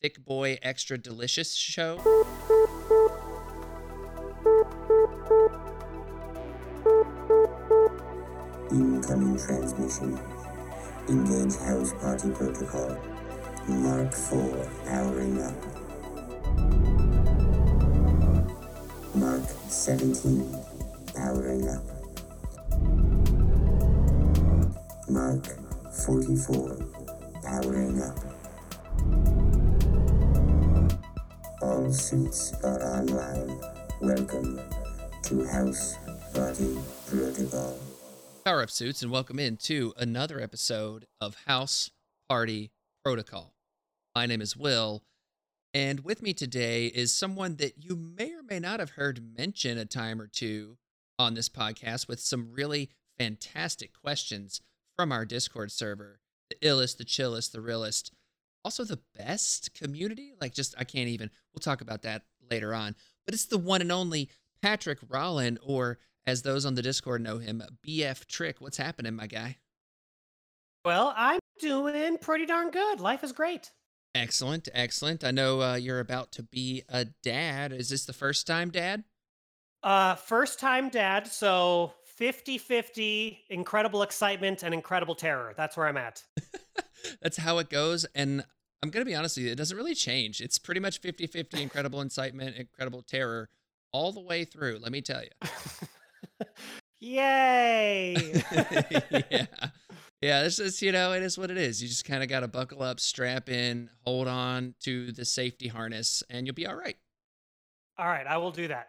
Thick Boy Extra Delicious show. Incoming transmission. Engage house party protocol. Mark 4 powering up. Mark 17 powering up. Mark 44 powering up. All suits are online. Welcome to House Party Protocol. Power up, suits, and welcome in to another episode of House Party Protocol. My name is Will, and with me today is someone that you may or may not have heard mention a time or two on this podcast with some really fantastic questions from our Discord server. The illest, the chillest, the realest, also the best community. I can't even, we'll talk about that later on. But it's the one and only Patrick Rollin, or as those on the Discord know him, BF Trick. What's happening, my guy? Well, I'm doing pretty darn good. Life is great. Excellent, excellent. I know you're about to be a dad. Is this the first time dad? First time dad, so 50-50, incredible excitement and incredible terror. That's where I'm at. That's how it goes, and I'm going to be honest with you, it doesn't really change. It's pretty much 50-50, incredible incitement, incredible terror, all the way through, let me tell you. Yay! Yeah, this is, it is what it is. You just kind of got to buckle up, strap in, hold on to the safety harness, and you'll be all right. All right, I will do that.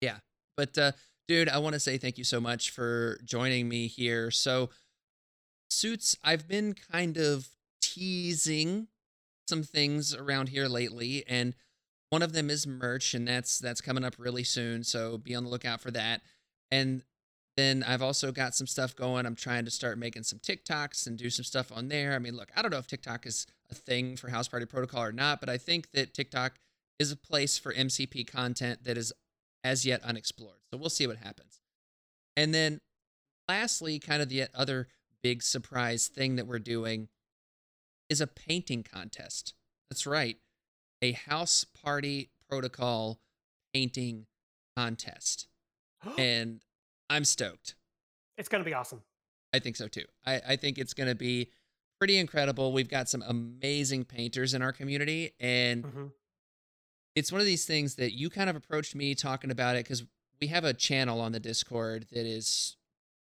Yeah, but dude, I want to say thank you so much for joining me here. So, Suits, I've been kind of teasing some things around here lately, and one of them is merch, and that's coming up really soon, so be on the lookout for that. And then I've also got some stuff going. I'm trying to start making some TikToks and do some stuff on there. I mean, look, I don't know if TikTok is a thing for House Party Protocol or not, but I think that TikTok is a place for MCP content that is as yet unexplored. So we'll see what happens. And then lastly, kind of the other big surprise thing that we're doing is a painting contest. That's right. A House Party Protocol painting contest. And I'm stoked. It's going to be awesome. I think so too. I think it's going to be pretty incredible. We've got some amazing painters in our community, and it's one of these things that you kind of approached me talking about it because we have a channel on the Discord that is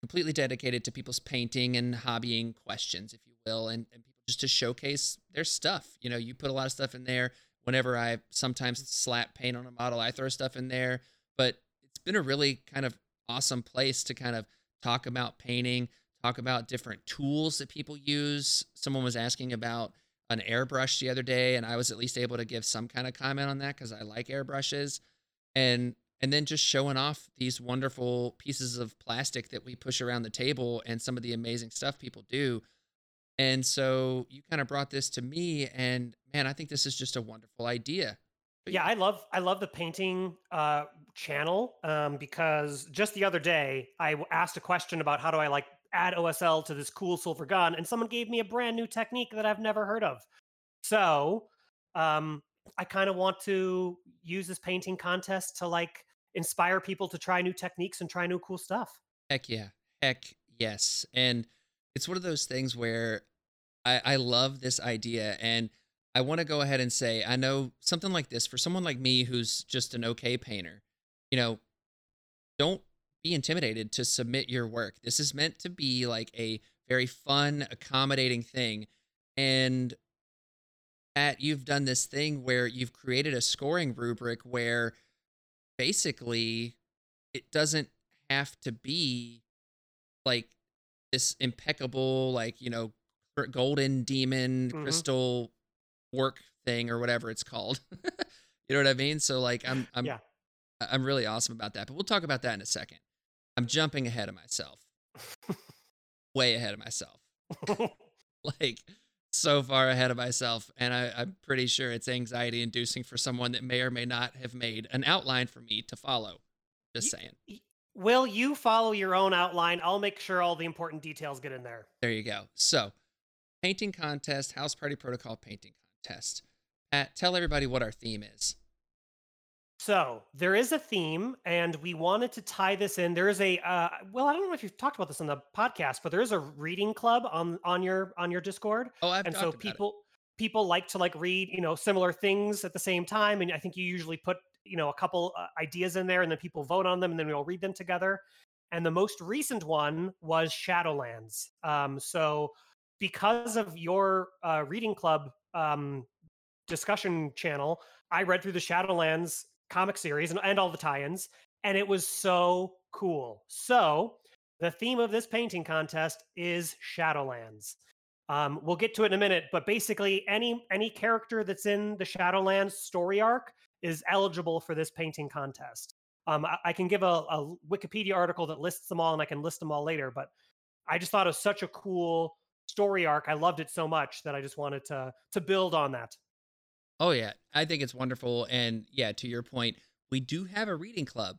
completely dedicated to people's painting and hobbying questions, if you will, and people just to showcase their stuff. You know, you put a lot of stuff in there. Whenever I sometimes slap paint on a model, I throw stuff in there, but it's been a really kind of awesome place to kind of talk about painting, talk about different tools that people use. Someone was asking about an airbrush the other day, and I was at least able to give some kind of comment on that because I like airbrushes. And then just showing off these wonderful pieces of plastic that we push around the table and some of the amazing stuff people do. And so you kind of brought this to me, and man, I think this is just a wonderful idea. Yeah, I love the painting channel because just the other day I asked a question about how do I add OSL to this cool silver gun, and someone gave me a brand new technique that I've never heard of. So I kind of want to use this painting contest to inspire people to try new techniques and try new cool stuff. Heck yeah. Heck yes. And it's one of those things where I love this idea, and I want to go ahead and say, I know something like this for someone like me who's just an okay painter, don't be intimidated to submit your work. This is meant to be a very fun, accommodating thing. And Pat, you've done this thing where you've created a scoring rubric where basically it doesn't have to be this impeccable, golden demon crystal work thing or whatever it's called. You know what I mean? So I'm really awesome about that, but we'll talk about that in a second. I'm jumping ahead of myself. Way ahead of myself. So far ahead of myself. And I'm pretty sure it's anxiety inducing for someone that may or may not have made an outline for me to follow. Just saying. Will you follow your own outline? I'll make sure all the important details get in there. There you go. So painting contest, House Party Protocol painting contest. tell everybody what our theme is. So there is a theme, and we wanted to tie this in. There is a well, I don't know if you've talked about this on the podcast, but there is a reading club on your Discord. Oh, I've and talked so about people like to read, similar things at the same time, and I think you usually put a couple ideas in there, and then people vote on them, and then we all read them together. And the most recent one was Shadowlands. So because of your reading club discussion channel, I read through the Shadowlands comic series and all the tie-ins, and it was so cool. So the theme of this painting contest is Shadowlands. We'll get to it in a minute, but basically any character that's in the Shadowlands story arc is eligible for this painting contest. I can give a Wikipedia article that lists them all, and I can list them all later, but I just thought it was such a cool story arc. I loved it so much that I just wanted to build on that. Oh, yeah. I think it's wonderful. And yeah, to your point, we do have a reading club.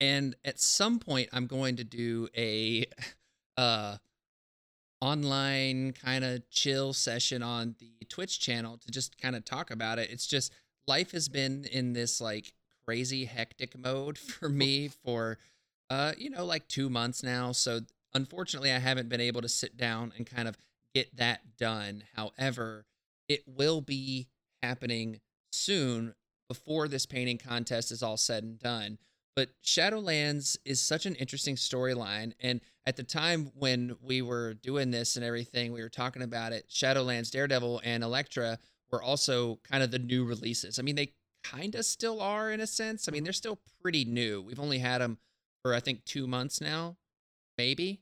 And at some point, I'm going to do a online kind of chill session on the Twitch channel to just kind of talk about it. It's just life has been in this crazy hectic mode for me for, 2 months now. So unfortunately, I haven't been able to sit down and kind of get that done. However, it will be happening soon before this painting contest is all said and done. But Shadowlands is such an interesting storyline. And at the time when we were doing this and everything, we were talking about it, Shadowlands, Daredevil, and Elektra were also kind of the new releases. I mean, they kind of still are in a sense. I mean, they're still pretty new. We've only had them for, I think, 2 months now, maybe.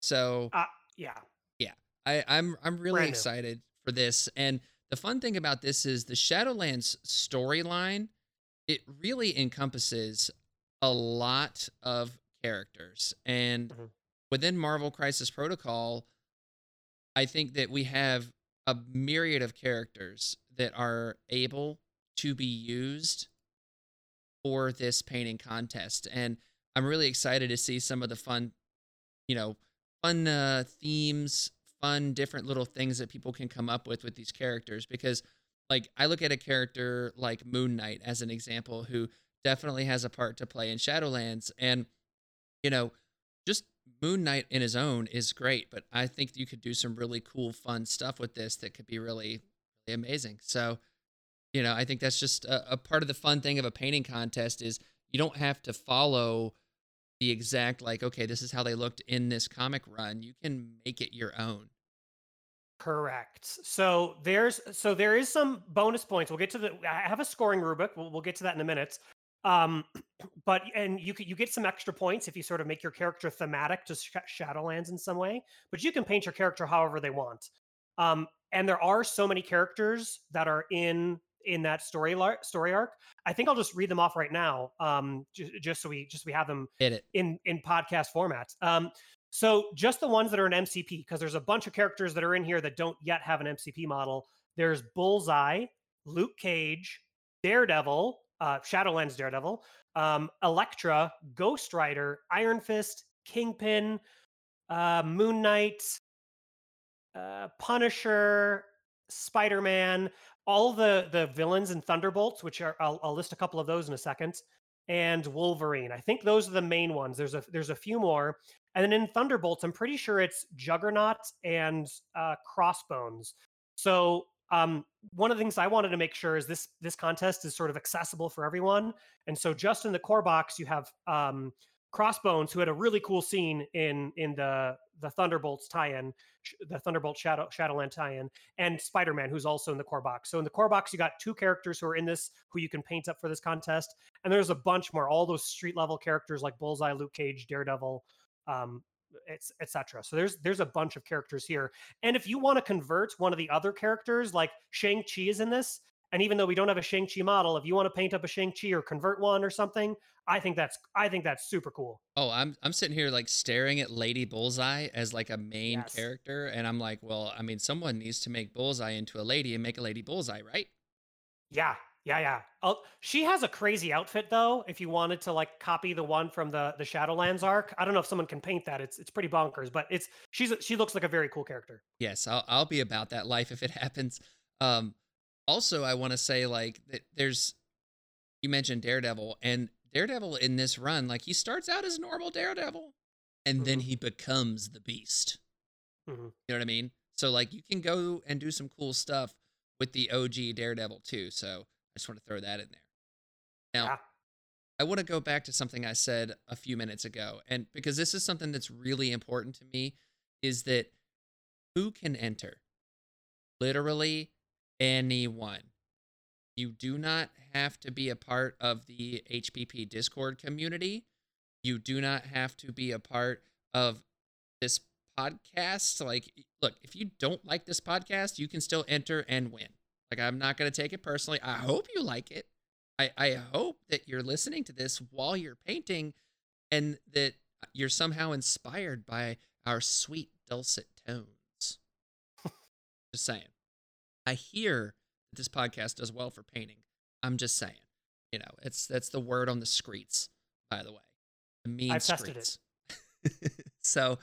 So yeah, I'm really excited for this. And the fun thing about this is the Shadowlands storyline, it really encompasses a lot of characters. And within Marvel Crisis Protocol, I think that we have a myriad of characters that are able to be used for this painting contest. And I'm really excited to see some of the fun themes, different little things that people can come up with these characters, because I look at a character like Moon Knight as an example, who definitely has a part to play in Shadowlands. And just Moon Knight in his own is great, but I think you could do some really cool fun stuff with this that could be really, really amazing. So I think that's just a part of the fun thing of a painting contest is you don't have to follow the exact okay, this is how they looked in this comic run. You can make it your own. Correct. So there is some bonus points. We'll get to I have a scoring rubric. We'll get to that in a minute. But you get some extra points if you sort of make your character thematic to Shadowlands in some way, but you can paint your character however they want. And there are so many characters that are in that story arc. I think I'll just read them off right now, just so we have them in podcast format. So just the ones that are in MCP, because there's a bunch of characters that are in here that don't yet have an MCP model. There's Bullseye, Luke Cage, Daredevil, Shadowlands Daredevil, Elektra, Ghost Rider, Iron Fist, Kingpin, Moon Knight, Punisher, Spider-Man, all the villains in Thunderbolts, which are I'll list a couple of those in a second, and Wolverine. I think those are the main ones. There's a few more, and then in Thunderbolts, I'm pretty sure it's Juggernaut and Crossbones. So one of the things I wanted to make sure is this contest is sort of accessible for everyone, and so just in the core box, you have Crossbones, who had a really cool scene in the Thunderbolts tie-in, the Thunderbolt Shadowland tie-in, and Spider-Man, who's also in the core box. So in the core box, you got two characters who are in this, who you can paint up for this contest. And there's a bunch more, all those street-level characters like Bullseye, Luke Cage, Daredevil, etc. So there's a bunch of characters here. And if you want to convert one of the other characters, like Shang-Chi is in this, and even though we don't have a Shang-Chi model, if you want to paint up a Shang-Chi or convert one or something, I think that's super cool. Oh, I'm sitting here staring at Lady Bullseye as a main character, and I'm someone needs to make Bullseye into a lady and make a Lady Bullseye, right? Yeah. She has a crazy outfit though. If you wanted to copy the one from the Shadowlands arc, I don't know if someone can paint that. It's pretty bonkers, but she looks like a very cool character. Yes, I'll be about that life if it happens. Also, I want to say, like, there's, you mentioned Daredevil, and Daredevil in this run, like, he starts out as normal Daredevil, and then he becomes the Beast. You know what I mean? So, like, you can go and do some cool stuff with the OG Daredevil, too. So, I just want to throw that in there. Now, I want to go back to something I said a few minutes ago, and because this is something that's really important to me, is that who can enter? Literally anyone. You do not have to be a part of the HPP Discord community. You do not have to be a part of this podcast. Like, look, if you don't like this podcast, you can still enter and win. Like, I'm not going to take it personally. I hope you like it. I hope that you're listening to this while you're painting and that you're somehow inspired by our sweet dulcet tones. Just saying. I hear that this podcast does well for painting. I'm just saying. You know, that's the word on the streets, by the way. The mean I've streets. Tested it. So,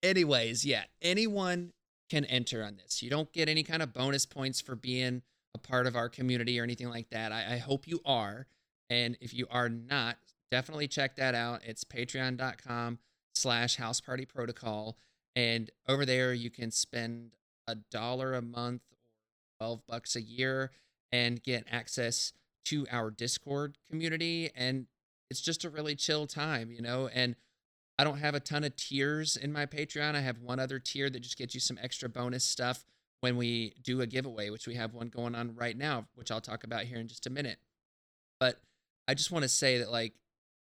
anyways, yeah, anyone can enter on this. You don't get any kind of bonus points for being a part of our community or anything like that. I hope you are. And if you are not, definitely check that out. It's patreon.com/housepartyprotocol. And over there, you can spend $1 a month or $12 a year and get access to our Discord community. And it's just a really chill time, you know, and I don't have a ton of tiers in my Patreon. I have one other tier that just gets you some extra bonus stuff when we do a giveaway, which we have one going on right now, which I'll talk about here in just a minute. But I just want to say that, like,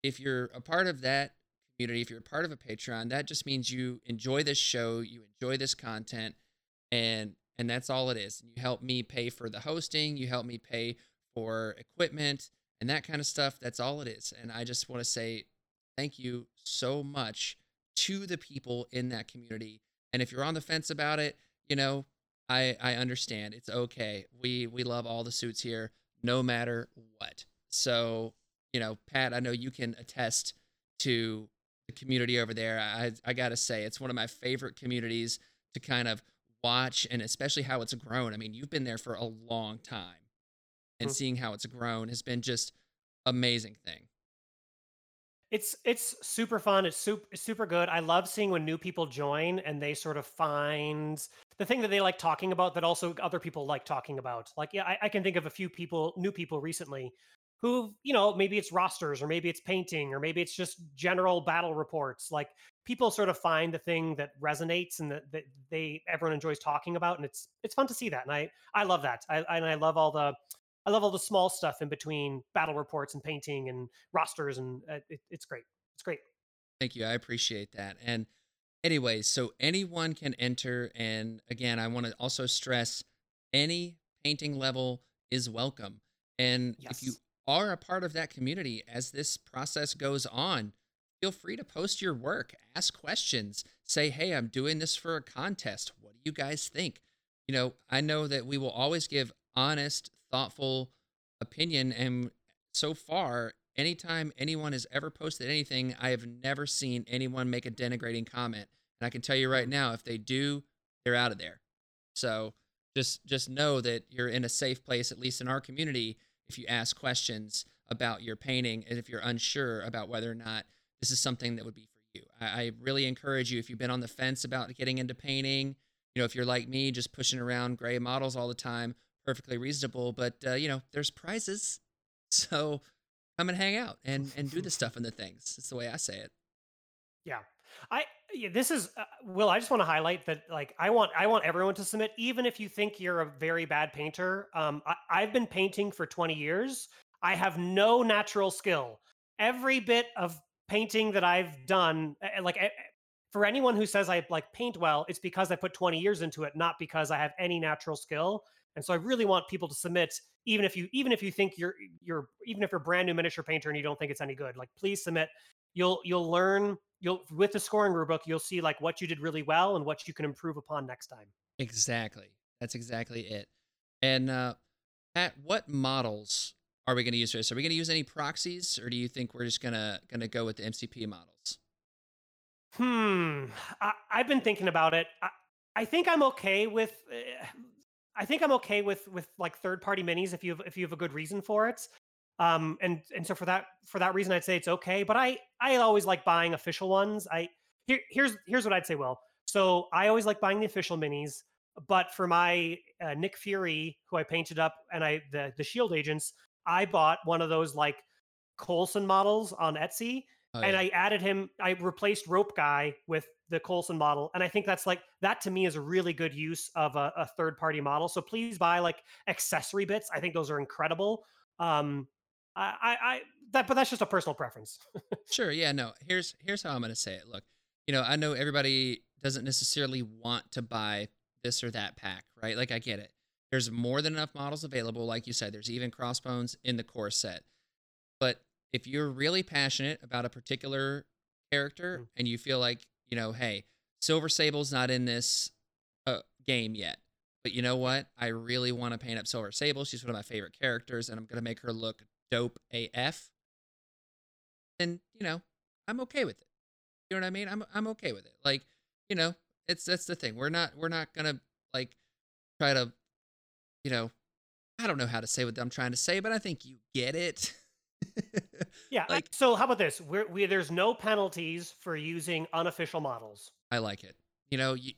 if you're a part of that community, if you're a part of a Patreon, that just means you enjoy this show, you enjoy this content, and that's all it is. You help me pay for the hosting, you help me pay for equipment and that kind of stuff. That's all it is. And I just want to say thank you so much to the people in that community. And if you're on the fence about it, you know, I understand. It's okay. We love all the suits here, no matter what. So, you know, Pat, I know you can attest to the community over there. I got to say, it's one of my favorite communities to kind of watch, and especially how it's grown. I mean, you've been there for a long time, and seeing how it's grown has been just amazing thing. It's super fun. It's super good. I love seeing when new people join and they sort of find the thing that they like talking about that also other people like talking about. Like, yeah, I can think of a few people, new people recently who, you know, maybe it's rosters or maybe it's painting or maybe it's just general battle reports. Like, people sort of find the thing that resonates and that everyone enjoys talking about. And it's fun to see that. And I love that. I love all the... I love all the small stuff in between battle reports and painting and rosters, and it's great. It's great. Thank you. I appreciate that. And anyways, so anyone can enter. And again, I want to also stress any painting level is welcome. And yes, if you are a part of that community, as this process goes on, feel free to post your work, ask questions, say, hey, I'm doing this for a contest. What do you guys think? You know, I know that we will always give honest, thoughtful opinion, and so far, anytime anyone has ever posted anything, I have never seen anyone make a denigrating comment. And I can tell you right now, if they do, they're out of there. So just know that you're in a safe place, at least in our community, if you ask questions about your painting and if you're unsure about whether or not this is something that would be for you. I really encourage you, if you've been on the fence about getting into painting, you know, if you're like me, just pushing around gray models all the time, perfectly reasonable, but you know, there's prizes, so come and hang out and do the stuff and the things. It's the way I say it. This is Will, I just want to highlight that, like, I want everyone to submit, even if you think you're a very bad painter. I've been painting for 20 years. I have no natural skill. Every bit of painting that I've done, like, for anyone who says I like paint well, it's because I put 20 years into it, not because I have any natural skill. And so I really want people to submit, even if you think you're a brand new miniature painter and you don't think it's any good, like, please submit. You'll learn, with the scoring rubric, you'll see, like, what you did really well and what you can improve upon next time. Exactly. That's exactly it. And Pat, what models are we going to use for this? Are we going to use any proxies, or do you think we're just going to go with the MCP models? I've been thinking about it. I think I'm okay with I think I'm okay with like third party minis if you have a good reason for it. And so for that reason, I'd say it's okay. But I always like buying official ones. Here's what I'd say. Well, so I always like buying the official minis. But for my Nick Fury, who I painted up, and the Shield agents, I bought one of those like Coulson models on Etsy, and I added him. I replaced Rope Guy with the Coulson model, and I think that's like that to me is a really good use of a third party model. So please buy like accessory bits. I think those are incredible. But that's just a personal preference. Sure, yeah, no. Here's how I'm gonna say it. Look, I know everybody doesn't necessarily want to buy this or that pack, right? Like, I get it. There's more than enough models available. Like you said, there's even Crossbones in the core set. But if you're really passionate about a particular character and you feel like, hey, Silver Sable's not in this game yet, but you know what? I really want to paint up Silver Sable. She's one of my favorite characters, and I'm going to make her look dope AF. Then, I'm okay with it. You know what I mean? I'm okay with it. Like, that's the thing. We're not gonna like try to, I don't know how to say what I'm trying to say, but I think you get it. Yeah. Like, so how about this? There's no penalties for using unofficial models. I like it.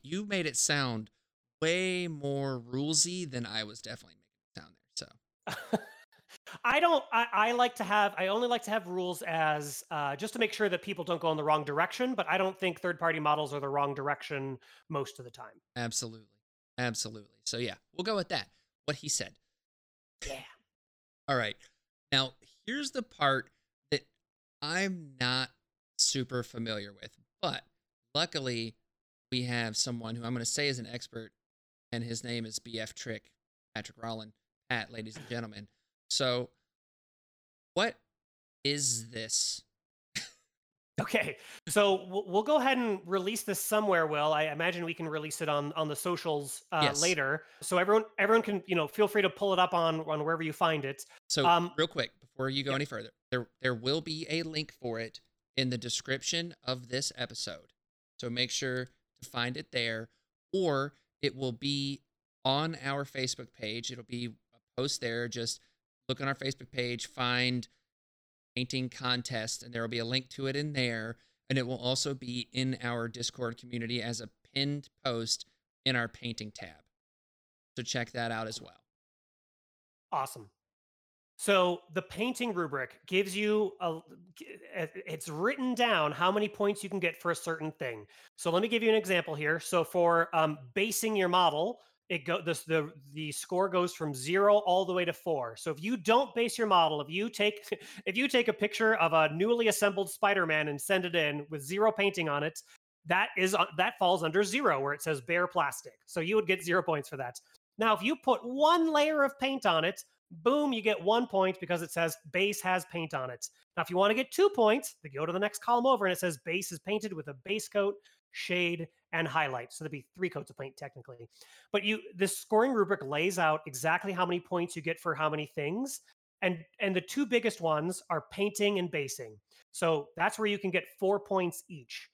You made it sound way more rulesy than I was definitely making it sound there. So I only like to have rules as just to make sure that people don't go in the wrong direction, but I don't think third-party models are the wrong direction most of the time. Absolutely. So yeah, we'll go with that. What he said. Yeah. All right. Now, here's the part that I'm not super familiar with, but luckily we have someone who I'm going to say is an expert, and his name is BF Trick, Patrick Rollin, Pat, ladies and gentlemen. So, what is this? Okay, so we'll go ahead and release this somewhere, Will. I imagine we can release it on the socials yes. later. So everyone can, feel free to pull it up on wherever you find it. So, real quick, before you go any further, there will be a link for it in the description of this episode. So make sure to find it there, or it will be on our Facebook page. It'll be a post there, just... Look on our Facebook page, find painting contest, and there will be a link to it in there. And it will also be in our Discord community as a pinned post in our painting tab. So check that out as well. Awesome. So the painting rubric gives you it's written down how many points you can get for a certain thing. So let me give you an example here. So for basing your model, the score goes from 0 all the way to 4. So if you don't base your model, if you take a picture of a newly assembled Spider-Man and send it in with 0 painting on it, that falls under 0 where it says bare plastic. So you would get 0 points for that. Now, if you put one layer of paint on it, boom, you get 1 point because it says base has paint on it. Now, if you want to get 2 points, then go to the next column over and it says base is painted with a base coat, shade, and highlight. So there'd be 3 coats of paint technically. But this scoring rubric lays out exactly how many points you get for how many things. And the 2 biggest ones are painting and basing. So that's where you can get 4 points each.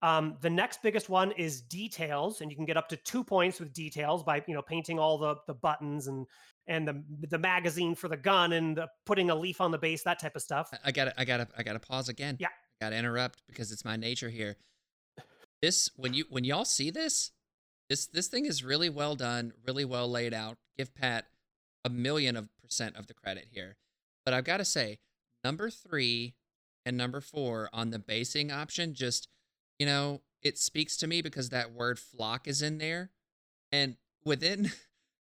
The next biggest one is details, and you can get up to 2 points with details by painting all the buttons and the magazine for the gun and putting a leaf on the base, that type of stuff. I gotta pause again. Yeah. I gotta interrupt because it's my nature here. This when y'all see this thing is really well done, really well laid out. Give Pat 1,000,000% of the credit here. But I've got to say, number 3 and number 4 on the basing option, just it speaks to me because that word flock is in there, and within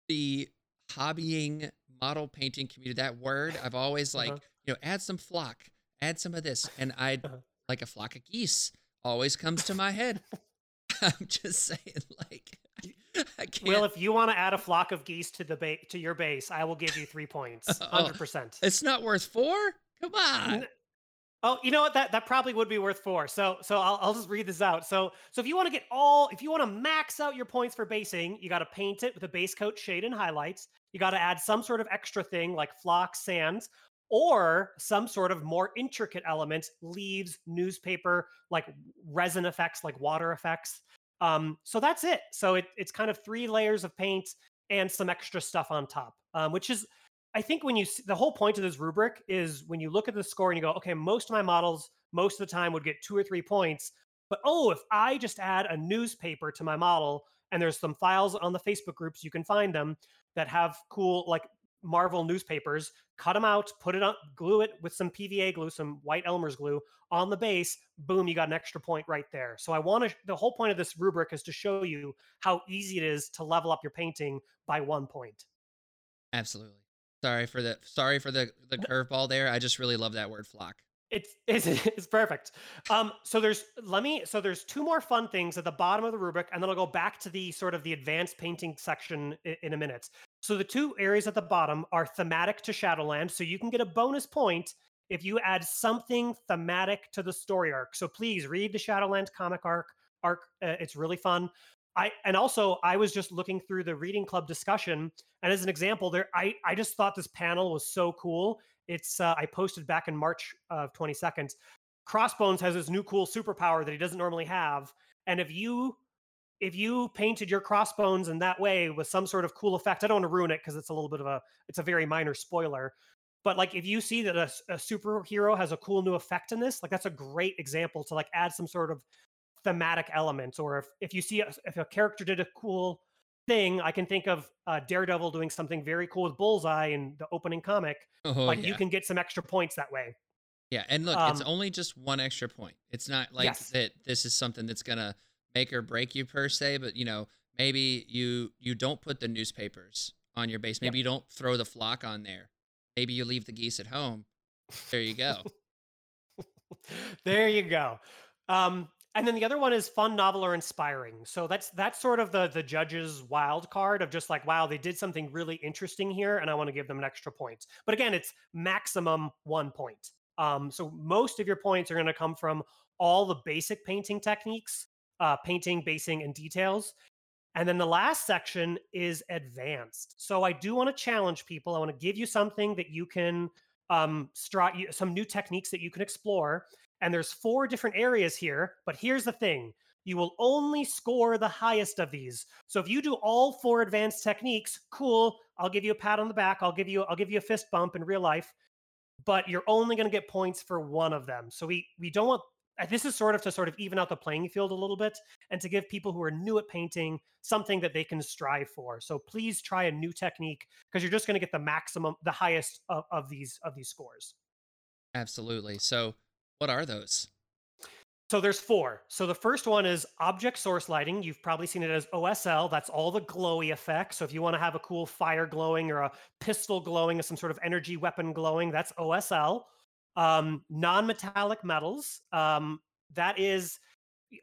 the hobbying model painting community, that word I've always like add some flock, add some of this, and I'd like a flock of geese. Always comes to my head. I'm just saying, like, I can't. Well, if you want to add a flock of geese to to your base, I will give you 3 points, 100%. It's not worth 4? Come on. Oh, you know what? That probably would be worth 4. So I'll just read this out. So if you want to max out your points for basing, you got to paint it with a base coat, shade, and highlights. You got to add some sort of extra thing like flock, sands, or some sort of more intricate element, leaves, newspaper, like resin effects, like water effects. So that's it. So it's kind of 3 layers of paint, and some extra stuff on top, which is, I think when you see, the whole point of this rubric is when you look at the score and you go, okay, most of my models most of the time would get 2 or 3 points, but oh, if I just add a newspaper to my model, and there's some files on the Facebook groups, you can find them, that have cool like Marvel newspapers, cut them out, put it on, glue it with some PVA glue, some white Elmer's glue on the base, boom, you got an extra point right there. So I want to, the whole point of this rubric is to show you how easy it is to level up your painting by 1 point. Absolutely. Sorry for the the curveball there. I just really love that word flock. It's perfect. So there's two more fun things at the bottom of the rubric, and then I'll go back to the sort of the advanced painting section in a minute. So the two areas at the bottom are thematic to Shadowlands. So you can get a bonus point if you add something thematic to the story arc. So please read the Shadowlands comic arc. It's really fun. I was just looking through the reading club discussion, and as an example there, I just thought this panel was so cool. It's I posted back in March of 22nd. Crossbones has this new cool superpower that he doesn't normally have, and if you painted your Crossbones in that way with some sort of cool effect, I don't want to ruin it because it's a little bit of a very minor spoiler, but like if you see that a superhero has a cool new effect in this, like that's a great example to like add some sort of thematic elements. Or if you see if a character did a cool thing, I can think of Daredevil doing something very cool with Bullseye in the opening comic. You can get some extra points that way. Yeah, and look, it's only just one extra point. It's not like that this is something that's gonna make or break you per se, but you know, maybe you don't put the newspapers on your base. Maybe you don't throw the flock on there. Maybe you leave the geese at home. There you go. There you go. And then the other one is fun, novel, or inspiring. So that's sort of the judge's wild card of just like, wow, they did something really interesting here, and I want to give them an extra point. But again, it's maximum 1 point. So most of your points are going to come from all the basic painting techniques, painting, basing, and details. And then the last section is advanced. So I do want to challenge people. I want to give you something that you can, some new techniques that you can explore. And there's 4 different areas here, but here's the thing. You will only score the highest of these. So if you do all 4 advanced techniques, cool, I'll give you a pat on the back. I'll give you a fist bump in real life, but you're only going to get points for one of them. So we don't want, this is sort of to sort of even out the playing field a little bit and to give people who are new at painting something that they can strive for. So please try a new technique because you're just going to get the maximum, the highest of these scores. Absolutely. So what are those? So there's 4. So the first one is object source lighting. You've probably seen it as OSL. That's all the glowy effects. So if you want to have a cool fire glowing or a pistol glowing or some sort of energy weapon glowing, that's OSL. Non-metallic metals. That is,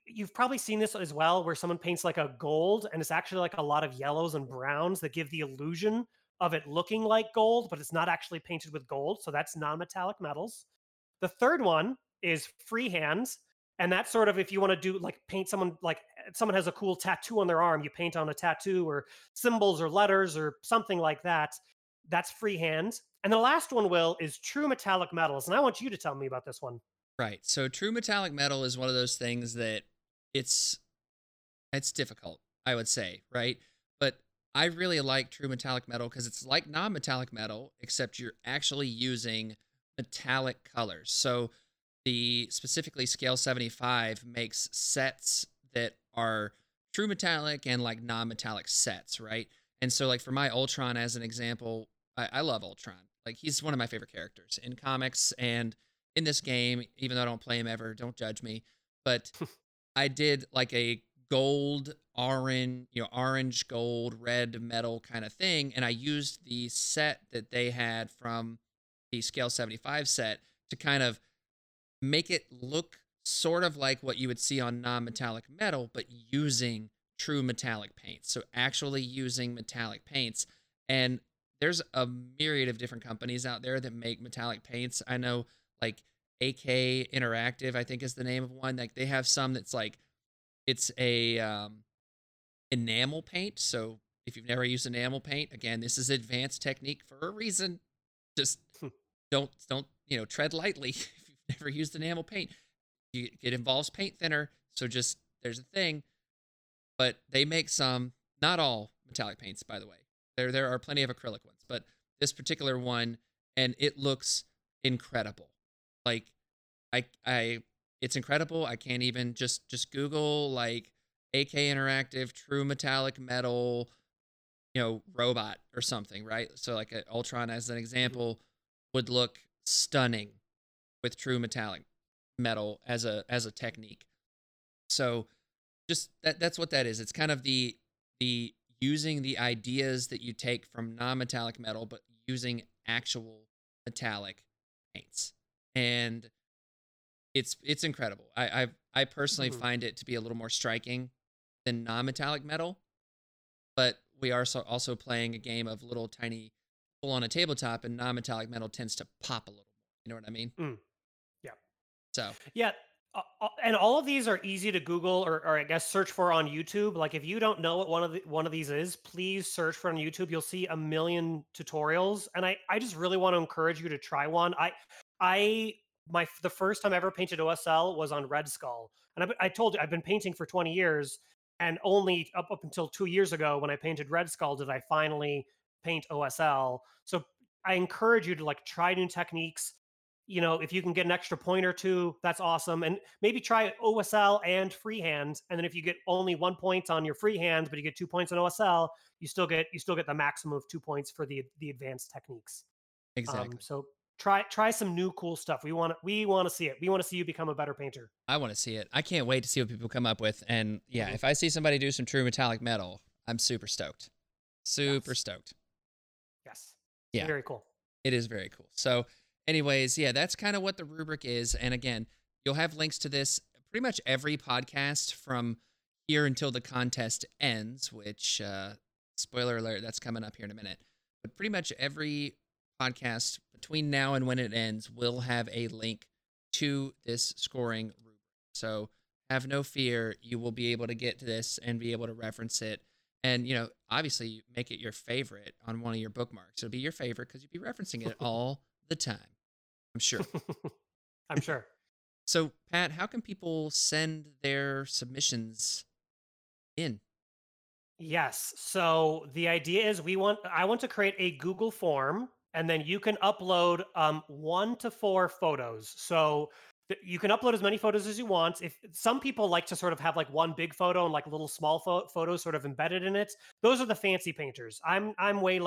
you've probably seen this as well, where someone paints like a gold and it's actually like a lot of yellows and browns that give the illusion of it looking like gold, but it's not actually painted with gold. So that's non-metallic metals. The third one is freehands, and that's sort of if you want to do like paint someone, like someone has a cool tattoo on their arm, you paint on a tattoo or symbols or letters or something like that. That's freehand. And the last one, Will, is true metallic metals, and I want you to tell me about this one. Right. So true metallic metal is one of those things that it's difficult, I would say, right? But I really like true metallic metal because it's like non-metallic metal, except you're actually using metallic colors. So specifically scale 75 makes sets that are true metallic and like non-metallic sets, right? And so like for my Ultron as an example, I love Ultron. Like he's one of my favorite characters in comics and in this game, even though I don't play him ever, don't judge me. But I did like a gold, orange, gold, red metal kind of thing. And I used the set that they had from the scale 75 set to kind of make it look sort of like what you would see on non-metallic metal, but using true metallic paints. So actually using metallic paints. And there's a myriad of different companies out there that make metallic paints. I know like AK Interactive, I think is the name of one. Like they have some that's like, it's a enamel paint. So if you've never used enamel paint, again, this is advanced technique for a reason. Just don't tread lightly. If you've never used enamel paint, it involves paint thinner. So just, there's a thing, but they make some, not all metallic paints, by the way, There are plenty of acrylic ones, but this particular one, and it looks incredible. Like, it's incredible. I can't even just Google like AK Interactive True Metallic Metal, you know, robot or something, right? So like an Ultron as an example would look stunning with True Metallic Metal as a technique. So just that's what that is. It's kind of the using the ideas that you take from non-metallic metal, but using actual metallic paints. And it's incredible. I personally find it to be a little more striking than non-metallic metal, but we are also playing a game of little tiny people on a tabletop, and non-metallic metal tends to pop a little. You know what I mean? Mm. Yeah. So. Yeah. And all of these are easy to Google or I guess search for on YouTube. Like if you don't know what one of these is, please search for it on YouTube. You'll see a million tutorials. And I just really want to encourage you to try one. The first time I ever painted OSL was on Red Skull. And I told you, I've been painting for 20 years, and only up until 2 years ago when I painted Red Skull did I finally paint OSL. So I encourage you to like try new techniques. You know, if you can get an extra point or two, that's awesome. And maybe try OSL and freehand. And then if you get only 1 point on your freehand, but you get 2 points on OSL, you still get the maximum of 2 points for the advanced techniques. Exactly. So try some new cool stuff. We want to see it. We want to see you become a better painter. I want to see it. I can't wait to see what people come up with. And yeah, if I see somebody do some True Metallic Metal, I'm super stoked. Yes. Yeah. Very cool. It is very cool. So. Anyways, yeah, that's kind of what the rubric is. And again, you'll have links to this pretty much every podcast from here until the contest ends, which, spoiler alert, that's coming up here in a minute. But pretty much every podcast between now and when it ends will have a link to this scoring rubric. So have no fear. You will be able to get to this and be able to reference it. And, you know, obviously make it your favorite on one of your bookmarks. It'll be your favorite because you'll be referencing it all the time. I'm sure. I'm sure. So, Pat, how can people send their submissions in? Yes. So the idea is I want to create a Google form, and then you can upload 1 to 4 photos. So you can upload as many photos as you want. If some people like to sort of have like one big photo and like little small photos sort of embedded in it, those are the fancy painters. I'm way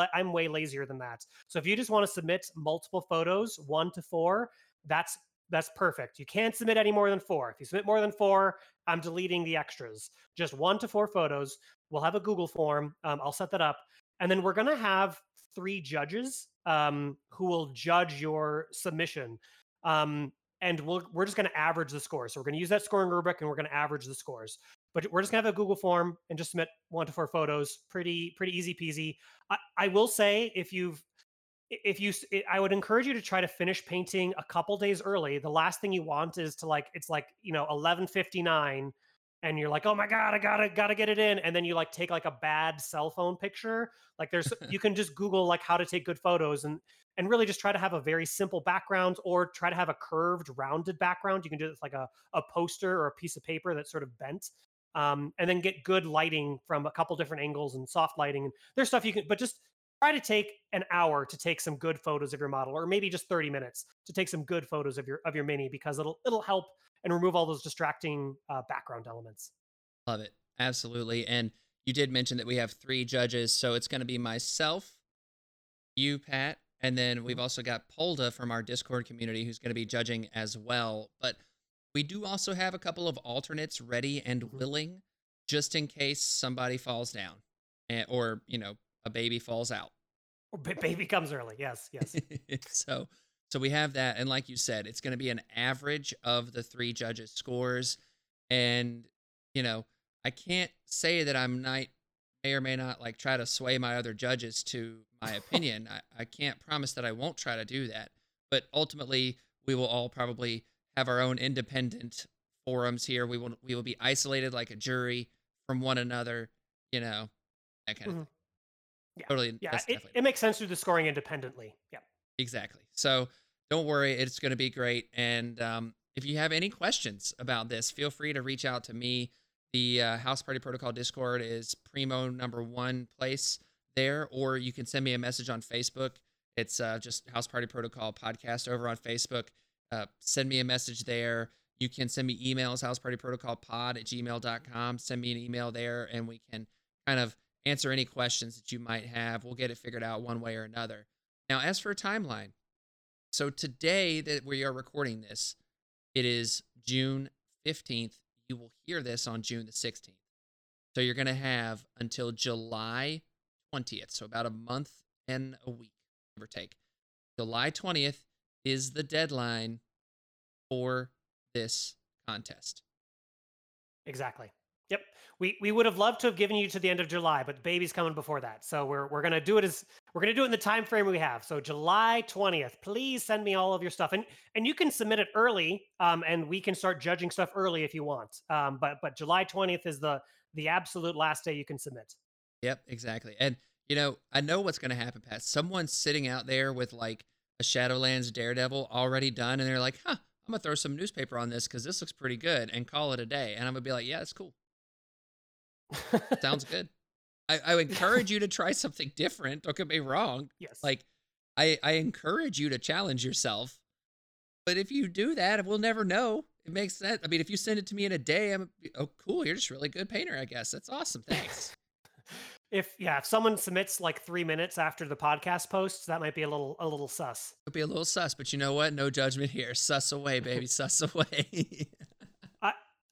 lazier than that. So if you just want to submit multiple photos, 1 to 4, that's perfect. You can't submit any more than 4. If you submit more than 4, I'm deleting the extras. Just 1 to 4 photos. We'll have a Google form. I'll set that up, and then we're gonna have 3 judges who will judge your submission. And we're just going to average the scores. So we're going to use that scoring rubric, and we're going to average the scores. But we're just going to have a Google form and just submit 1 to 4 photos. Pretty easy peasy. I will say, I would encourage you to try to finish painting a couple days early. The last thing you want is to like, it's like, you know, 11:59, and you're like, oh my God, I gotta get it in. And then you like take like a bad cell phone picture. Like you can just Google like how to take good photos, and really just try to have a very simple background, or try to have a curved, rounded background. You can do this like a poster or a piece of paper that's sort of bent, and then get good lighting from a couple different angles and soft lighting. And there's stuff you can, but just try to take an hour to take some good photos of your model, or maybe just 30 minutes to take some good photos of your mini, because it'll help and remove all those distracting background elements. Love it. Absolutely. And you did mention that we have 3 judges, so it's going to be myself, you, Pat, and then we've also got Polda from our Discord community who's going to be judging as well. But we do also have a couple of alternates ready and willing, just in case somebody falls down, or, you know, a baby falls out. Or baby comes early. Yes. So we have that. And like you said, it's going to be an average of the 3 judges' scores. And, you know, I can't say that may or may not like try to sway my other judges to my opinion. I can't promise that I won't try to do that, but ultimately we will all probably have our own independent forums here. We will be isolated like a jury from one another, you know, that kind of thing. Yeah. Totally. Yeah. It makes sense to do the scoring independently. Yeah, exactly. So don't worry. It's going to be great. And, if you have any questions about this, feel free to reach out to me. The House Party Protocol Discord is primo #1 place. there, or you can send me a message on Facebook. It's just House Party Protocol Podcast over on Facebook. Send me a message there. You can send me emails, housepartyprotocolpod@gmail.com. Send me an email there, and we can kind of answer any questions that you might have. We'll get it figured out one way or another. Now, as for a timeline, so today that we are recording this, it is June 15th. You will hear this on June the 16th. So you're going to have until July 20th, so about a month and a week, give or take. July 20th is the deadline for this contest. Exactly. Yep. We would have loved to have given you to the end of July, but the baby's coming before that. So we're going to do it in the time frame we have. So July 20th, please send me all of your stuff, and you can submit it early, and we can start judging stuff early if you want. But July 20th is the absolute last day you can submit. Yep, exactly. And you know, I know what's going to happen, Pat. Someone's sitting out there with like a Shadowlands Daredevil already done, and they're like, "Huh, I'm gonna throw some newspaper on this because this looks pretty good," and call it a day. And I'm gonna be like, "Yeah, it's cool. Sounds good." I encourage you to try something different. Don't get me wrong. Yes. Like, I encourage you to challenge yourself. But if you do that, we'll never know. It makes sense. I mean, if you send it to me in a day, oh, cool. You're just a really good painter, I guess. That's awesome. Thanks. If someone submits like 3 minutes after the podcast posts, that might be a little sus. It'll be a little sus, but you know what? No judgment here. Sus away, baby. Sus away.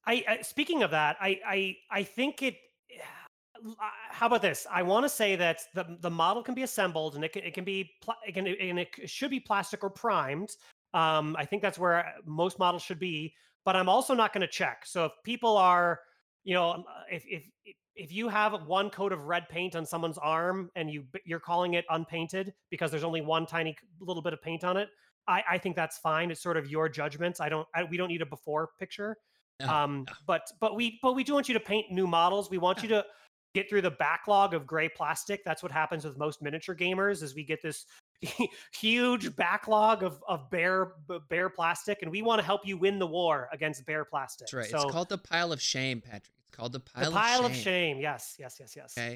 I speaking of that, I think it. How about this? I want to say that the model can be assembled, and it should be plastic or primed. I think that's where most models should be. But I'm also not going to check. So if people are, you know, if you have one coat of red paint on someone's arm and you're calling it unpainted because there's only one tiny little bit of paint on it, I think that's fine. It's sort of your judgments. We don't need a before picture. No. But we do want you to paint new models. We want you to get through the backlog of gray plastic. That's what happens with most miniature gamers is we get this huge backlog of bare plastic, and we want to help you win the war against bare plastic. That's right. So, it's called the pile of shame, Patrick. Called the pile of shame. Yes. Okay.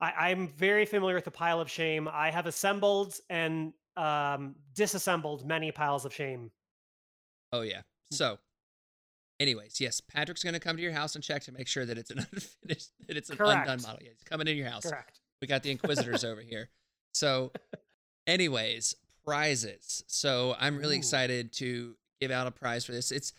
I'm very familiar with the pile of shame. I have assembled and disassembled many piles of shame. Oh yeah. So, anyways, yes, Patrick's going to come to your house and check to make sure that it's an undone model. Yeah, he's coming in your house. Correct. We got the Inquisitors over here. So, anyways, prizes. So I'm really excited to give out a prize for this. It's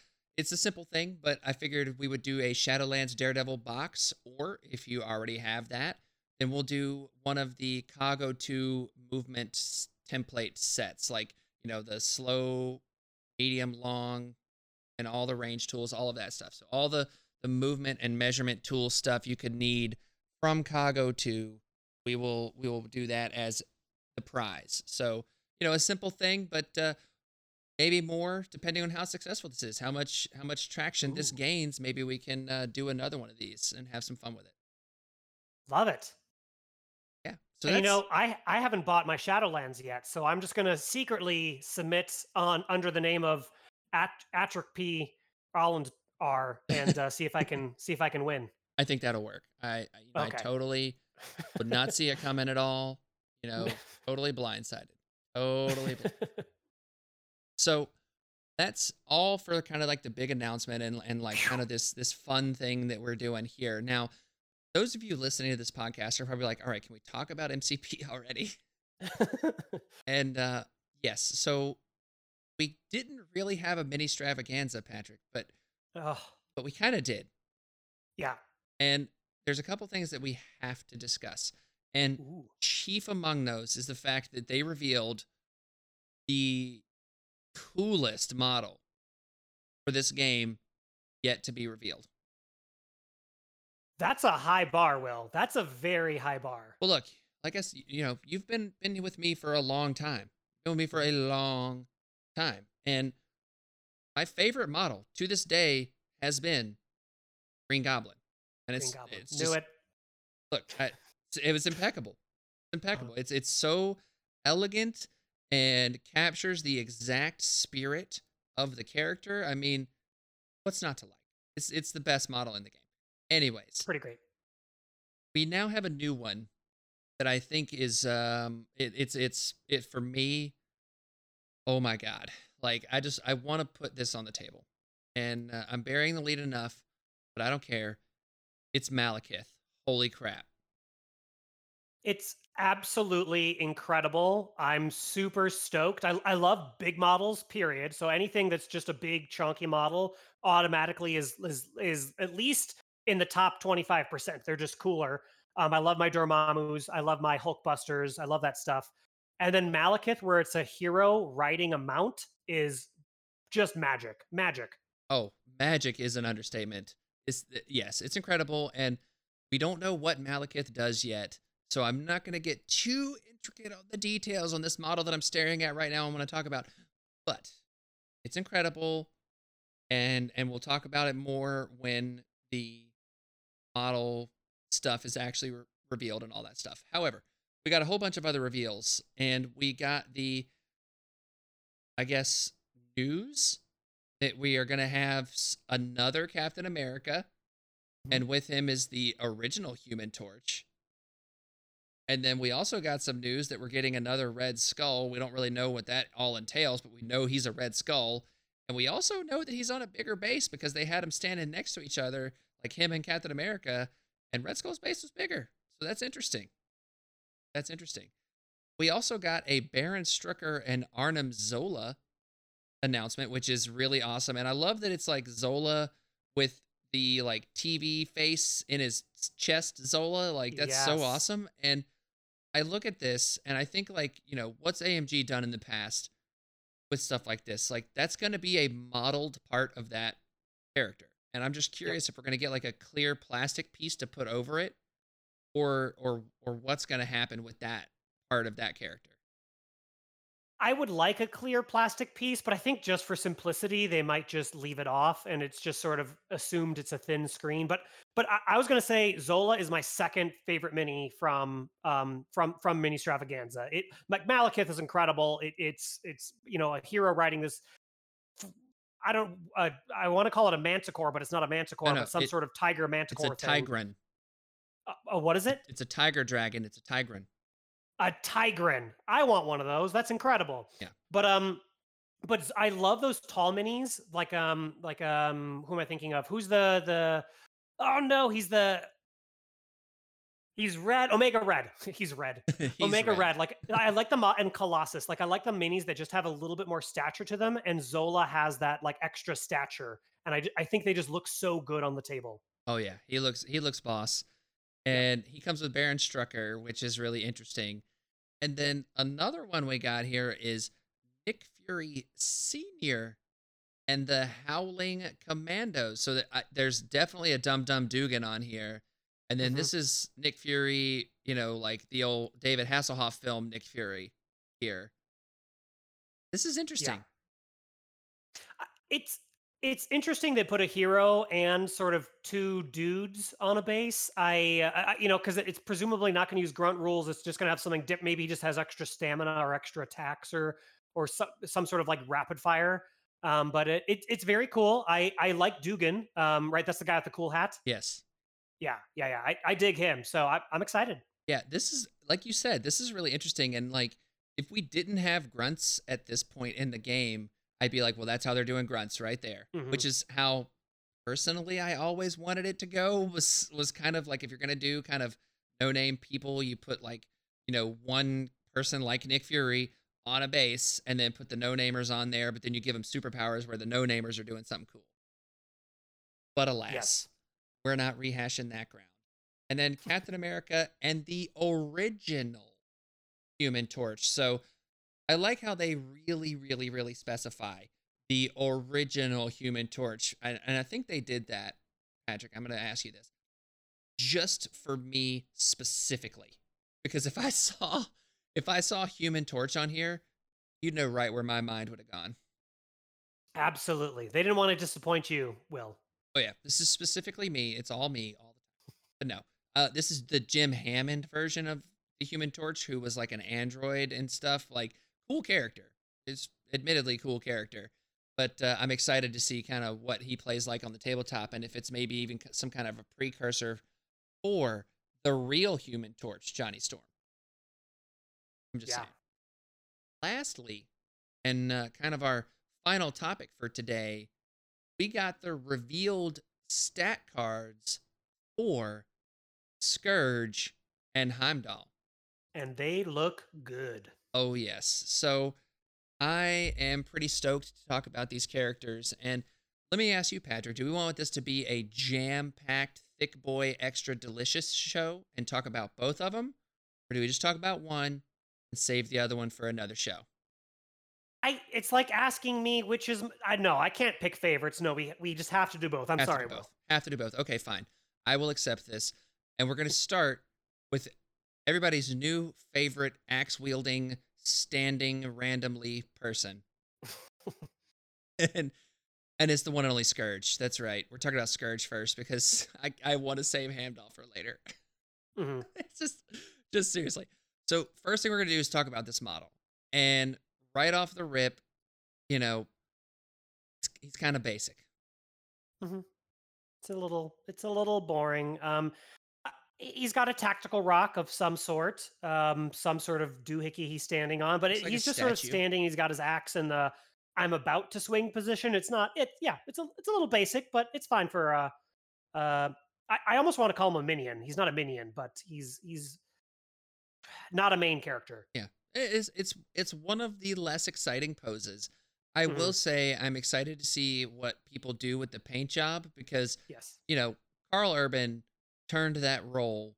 a simple thing, but I figured we would do a Shadowlands Daredevil box, or if you already have that, then we'll do one of the Cog 02 movement template sets, like, you know, the slow, medium, long, and all the range tools, all of that stuff. So all the movement and measurement tool stuff you could need from Cog 02, we will do that as the prize. So, you know, a simple thing, but maybe more, depending on how successful this is, how much traction this gains. Maybe we can do another one of these and have some fun with it. Love it. Yeah. So you know, I haven't bought my Shadowlands yet, so I'm just gonna secretly submit under the name of Patrick P. Rollin R, and see if I can win. I think that'll work. I totally would not see it coming at all. You know, totally blindsided. Totally blindsided. So that's all for kind of like the big announcement and like kind of this fun thing that we're doing here. Now, those of you listening to this podcast are probably like, all right, can we talk about MCP already? And yes, so we didn't really have a mini extravaganza, Patrick, but we kind of did. Yeah. And there's a couple things that we have to discuss. And chief among those is the fact that they revealed the coolest model for this game yet to be revealed. That's a high bar, Will. That's a very high bar. Well, look, I guess, you know, you've been with me for a long time. You've been with me for a long time. And my favorite model to this day has been Green Goblin. And it's just, look, it was impeccable. It's impeccable. It's so elegant and captures the exact spirit of the character. I mean, what's not to like? It's the best model in the game. Anyways. Pretty great. We now have a new one that I think is it's for me. Oh my God! Like I want to put this on the table, and I'm burying the lead enough, but I don't care. It's Malekith. Holy crap! It's absolutely incredible. I'm super stoked. I love big models, period. So anything that's just a big chunky model automatically is at least in the top 25%. They're just cooler. I love my Dormammus. I love my Hulkbusters. I love that stuff. And then Malekith, where it's a hero riding a mount, is just magic. Magic. Oh, magic is an understatement. Yes, it's incredible. And we don't know what Malekith does yet. So I'm not going to get too intricate on the details on this model that I'm staring at right now. I'm going to talk about, but it's incredible, and we'll talk about it more when the model stuff is actually revealed and all that stuff. However, we got a whole bunch of other reveals, and we got the, I guess, news that we are going to have another Captain America, and with him is the original Human Torch. And then we also got some news that we're getting another Red Skull. We don't really know what that all entails, but we know he's a Red Skull. And we also know that he's on a bigger base because they had him standing next to each other, like him and Captain America, and Red Skull's base was bigger. So that's interesting. That's interesting. We also got a Baron Strucker and Arnim Zola announcement, which is really awesome. And I love that it's like Zola with the like TV face in his chest, Zola. Like that's so awesome. And I look at this and I think like, you know, what's AMG done in the past with stuff like this? Like that's going to be a modeled part of that character. And I'm just curious if we're going to get like a clear plastic piece to put over it or what's going to happen with that part of that character. I would like a clear plastic piece, but I think just for simplicity, they might just leave it off and it's just sort of assumed it's a thin screen. But I was going to say Zola is my second favorite mini from Mini Stravaganza. Malekith is incredible. It's you know, a hero riding this. I want to call it a manticore, but it's not a manticore, but some sort of tiger manticore. It's a tigran. What is it? It's a tiger dragon. It's a tigran. A tigran. I want one of those. That's incredible. Yeah. But I love those tall minis. Like who am I thinking of? Who's the? Oh no, he's red. Omega Red. He's red. Omega Red. Like I like them and Colossus. Like I like the minis that just have a little bit more stature to them. And Zola has that like extra stature. And I think they just look so good on the table. Oh yeah, he looks boss. And he comes with Baron Strucker, which is really interesting. And then another one we got here is Nick Fury Sr. and the Howling Commandos. So that there's definitely a Dum Dum Dugan on here. And then this is Nick Fury, you know, like the old David Hasselhoff film Nick Fury here. This is interesting. Yeah. It's interesting they put a hero and sort of two dudes on a base. I you know, because it's presumably not going to use grunt rules. It's just going to have something different. Maybe he just has extra stamina or extra attacks or some sort of like rapid fire. But it's very cool. I like Dugan. Right, that's the guy with the cool hat. Yes. Yeah. I dig him. So I'm excited. Yeah, this is like you said. This is really interesting. And like, if we didn't have grunts at this point in the game, I'd be like, well, that's how they're doing grunts right there, which is how personally I always wanted it to go. Was kind of like if you're going to do kind of no-name people, you put like, you know, one person like Nick Fury on a base and then put the no-namers on there, but then you give them superpowers where the no-namers are doing something cool. But alas, we're not rehashing that ground. And then Captain America and the original Human Torch. So I like how they really, really, really specify the original Human Torch. And I think they did that, Patrick. I'm going to ask you this. Just for me specifically. Because if I saw Human Torch on here, you'd know right where my mind would have gone. Absolutely. They didn't want to disappoint you, Will. Oh, yeah. This is specifically me. It's all me all the time. But no, this is the Jim Hammond version of the Human Torch, who was like an android and stuff. Like, cool character. It's admittedly cool character, but I'm excited to see kind of what he plays like on the tabletop and if it's maybe even some kind of a precursor for the real Human Torch, Johnny Storm. I'm just saying. Lastly, and kind of our final topic for today, we got the revealed stat cards for Scourge and Heimdall. And they look good. Oh, yes. So I am pretty stoked to talk about these characters. And let me ask you, Patrick, do we want this to be a jam-packed, thick boy, extra delicious show and talk about both of them? Or do we just talk about one and save the other one for another show? It's like asking me which is... I can't pick favorites. No, we just have to do both. I'm sorry, Will. Have to do both. Okay, fine. I will accept this. And we're going to start with everybody's new favorite axe-wielding, standing randomly person. And it's the one and only Scourge. That's right. We're talking about Scourge first because I want to save Heimdall for later. Mm-hmm. It's just seriously. So first thing we're going to do is talk about this model. And right off the rip, you know, he's kind of basic. Mm-hmm. It's a little boring. He's got a tactical rock of some sort of doohickey he's standing on, but he's just sort of standing. He's got his axe in the "I'm about to swing" position. It's a little basic, but it's fine for I almost want to call him a minion. He's not a minion, but he's not a main character. Yeah. It's one of the less exciting poses. I will say I'm excited to see what people do with the paint job because, you know, Karl Urban turned that role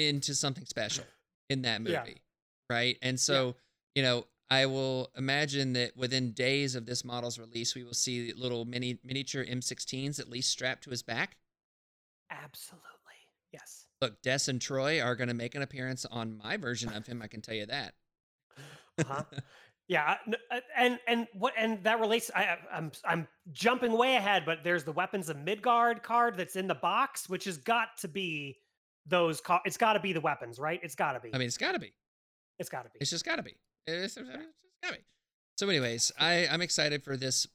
into something special in that movie, right? And so, you know, I will imagine that within days of this model's release, we will see little miniature M16s at least strapped to his back. Absolutely. Yes. Look, Des and Troy are going to make an appearance on my version of him. I can tell you that. Uh-huh. Yeah. And that relates, I'm jumping way ahead, but there's the Weapons of Midgard card that's in the box, which has got to be those cards. It's got to be the weapons, right? It's got to be. I mean, it's got to be. It's got to be. It's just got to be. So anyways, I'm excited for this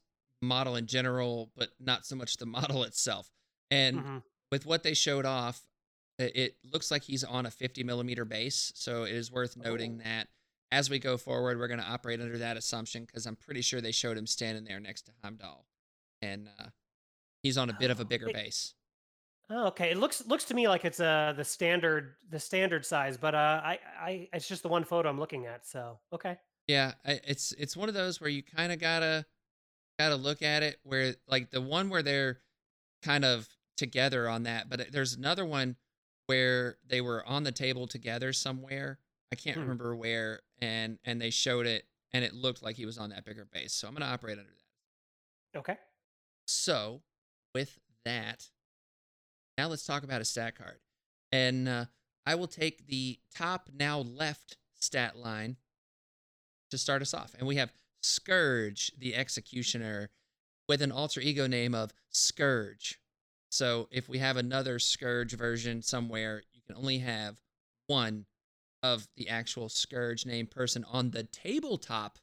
model in general, but not so much the model itself. And with what they showed off, it looks like he's on a 50 millimeter base. So it is worth noting that as we go forward, we're going to operate under that assumption because I'm pretty sure they showed him standing there next to Heimdall. And he's on a bit of a bigger base. Oh, okay. It looks to me like it's the standard size, but it's just the one photo I'm looking at. So, okay. Yeah, it's one of those where you kind of gotta look at it where like the one where they're kind of together on that, but there's another one where they were on the table together somewhere. I can't remember where, and they showed it, and it looked like he was on that bigger base. So I'm going to operate under that. Okay. So with that, now let's talk about a stat card. And I will take the top now left stat line to start us off. And we have Scourge, the Executioner, with an alter ego name of Scourge. So if we have another Scourge version somewhere, you can only have one of the actual Scourge named person on the tabletop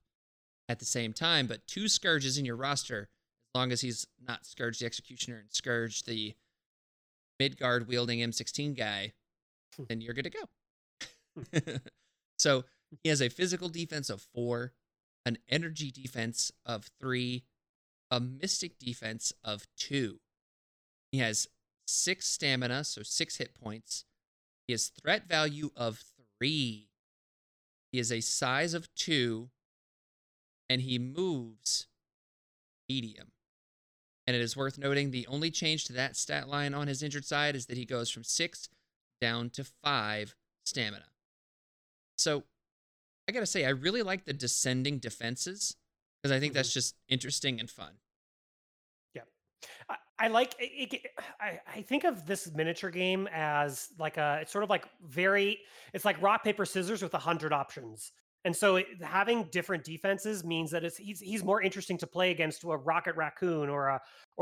at the same time, but two Scourges in your roster, as long as he's not Scourge the Executioner and Scourge the Midgard-wielding M16 guy, then you're good to go. So he has a physical defense of 4, an energy defense of 3, a mystic defense of 2. He has 6 stamina, so 6 hit points. He has threat value of 3. He is a size of 2, and he moves medium. And it is worth noting the only change to that stat line on his injured side is that he goes from 6 down to 5 stamina. So I got to say, I really like the descending defenses because I think that's just interesting and fun. Yeah. I like it. I think of this miniature game as like it's sort of like it's like rock, paper, scissors with 100 options. And so having different defenses means that he's more interesting to play against a Rocket Raccoon or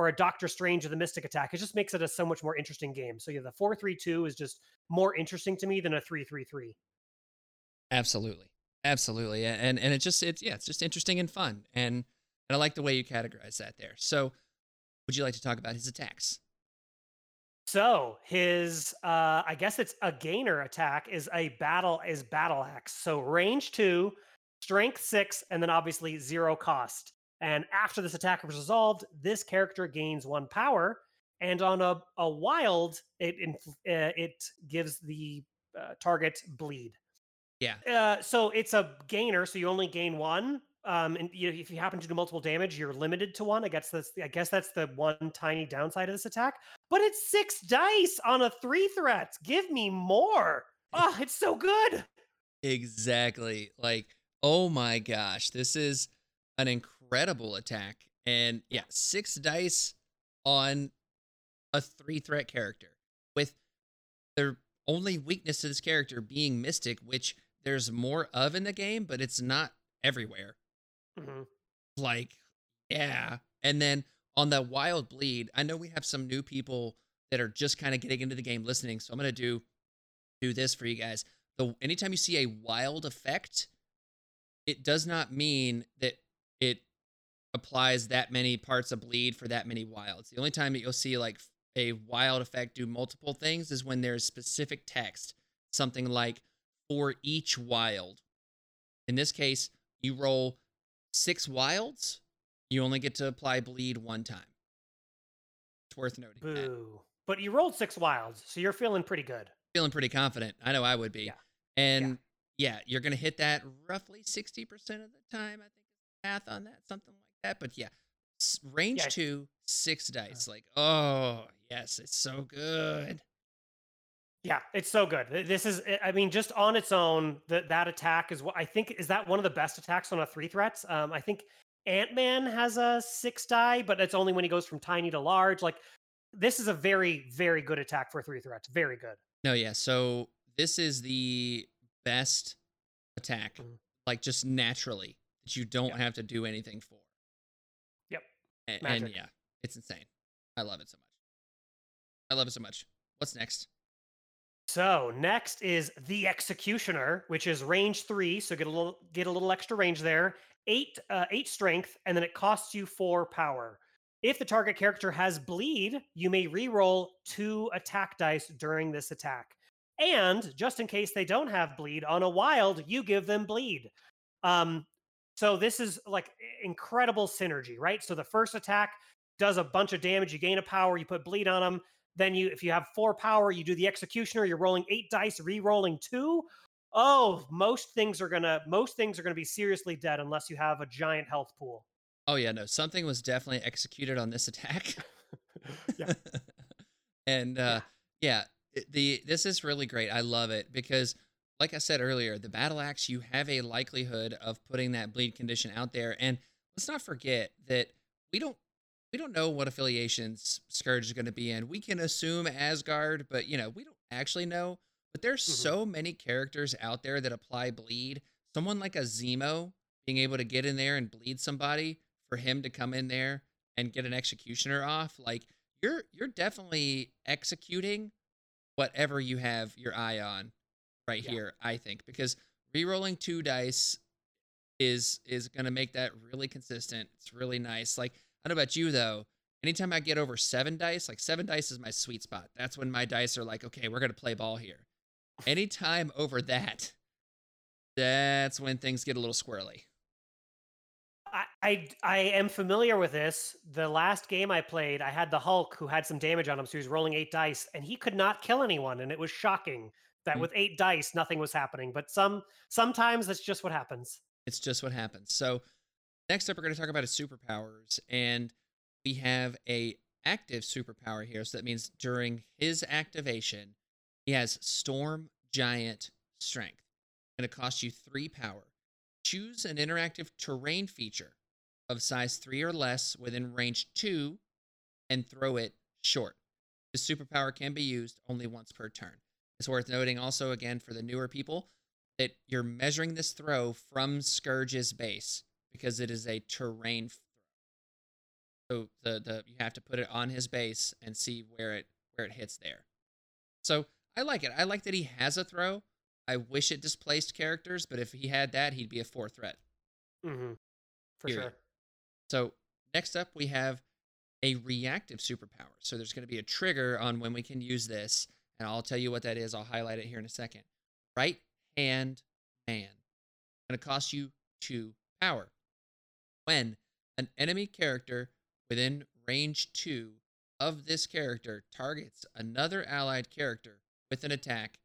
a Doctor Strange of the Mystic Attack. It just makes it a so much more interesting game. So yeah, the 4-3-2 is just more interesting to me than a 3-3-3. Absolutely. Absolutely. And it's just interesting and fun. And I like the way you categorize that there. So would you like to talk about his attacks? So his, I guess it's a gainer attack, is battle axe. So range 2, strength 6, and then obviously 0 cost. And after this attack is resolved, this character gains 1 power. And on a wild, it gives the target bleed. Yeah. So it's a gainer, so you only gain 1. And if you happen to do multiple damage, you're limited to 1. I guess that's the one tiny downside of this attack. But it's 6 dice on a 3 threat. Give me more. Oh, it's so good. Exactly. Like, oh my gosh, this is an incredible attack. And yeah, 6 dice on a 3 threat character with their only weakness to this character being Mystic, which there's more of in the game, but it's not everywhere. Mm-hmm. Like, yeah. And then on the wild bleed, I know we have some new people that are just kind of getting into the game listening, so I'm going to do this for you guys. Anytime you see a wild effect, it does not mean that it applies that many parts of bleed for that many wilds. The only time that you'll see like a wild effect do multiple things is when there's specific text, something like for each wild. In this case, you roll 6 wilds, you only get to apply bleed 1 time. It's worth noting. Boo. That. But you rolled 6 wilds, so you're feeling pretty good. Feeling pretty confident. I know I would be. Yeah. And yeah, you're going to hit that roughly 60% of the time. I think it's math on that, something like that. But yeah, range 2, 6 dice. Like, oh, yes, it's so good. Yeah, it's so good. This is, I mean, just on its own, that attack is what I think is that one of the best attacks on a 3 threats. I think Ant-Man has a 6 die, but it's only when he goes from tiny to large. Like, this is a very, very good attack for 3 threats. Very good. No, yeah. So this is the best attack, like just naturally that you don't have to do anything for. Yep. And yeah, it's insane. I love it so much. What's next? So next is the Executioner, which is range 3, so get a little extra range there. 8 strength, and then it costs you 4 power. If the target character has bleed, you may reroll 2 attack dice during this attack. And just in case they don't have bleed, on a wild, you give them bleed. So this is like incredible synergy, right? So the first attack does a bunch of damage. You gain a power, you put bleed on them. Then if you have 4 power, you do the Executioner. You're rolling 8 dice, re-rolling 2. Oh, most things are gonna be seriously dead unless you have a giant health pool. Oh yeah, no, something was definitely executed on this attack. Yeah, and this is really great. I love it because, like I said earlier, the battle axe, you have a likelihood of putting that bleed condition out there, and let's not forget that we don't know what affiliations Scourge is going to be in. We can assume Asgard, but, you know, we don't actually know. But there's so many characters out there that apply bleed. Someone like a Zemo being able to get in there and bleed somebody, for him to come in there and get an Executioner off. Like, you're definitely executing whatever you have your eye on here, I think. Because re-rolling 2 dice is going to make that really consistent. It's really nice. Like, I don't know about you, though. Anytime I get over 7 dice, like 7 dice is my sweet spot. That's when my dice are like, okay, we're going to play ball here. Anytime over that, that's when things get a little squirrely. I am familiar with this. The last game I played, I had the Hulk who had some damage on him, so he was rolling 8 dice, and he could not kill anyone, and it was shocking that with 8 dice, nothing was happening. But sometimes that's just what happens. It's just what happens. So next up, we're going to talk about his superpowers, and we have a active superpower here. So that means during his activation, he has Storm Giant Strength. Going to cost you 3 power. Choose an interactive terrain feature of size 3 or less within range 2 and throw it short. The superpower can be used only once per turn. It's worth noting also, again, for the newer people, that you're measuring this throw from Scourge's base, because it is a terrain throw. So you have to put it on his base and see where it hits there. So I like it. I like that he has a throw. I wish it displaced characters, but if he had that, he'd be a 4 threat. Mm-hmm. For sure. So next up, we have a reactive superpower. So there's going to be a trigger on when we can use this, and I'll tell you what that is. I'll highlight it here in a second. Right Hand Man. Going to cost you 2 power. When an enemy character within range 2 of this character targets another allied character with an attack,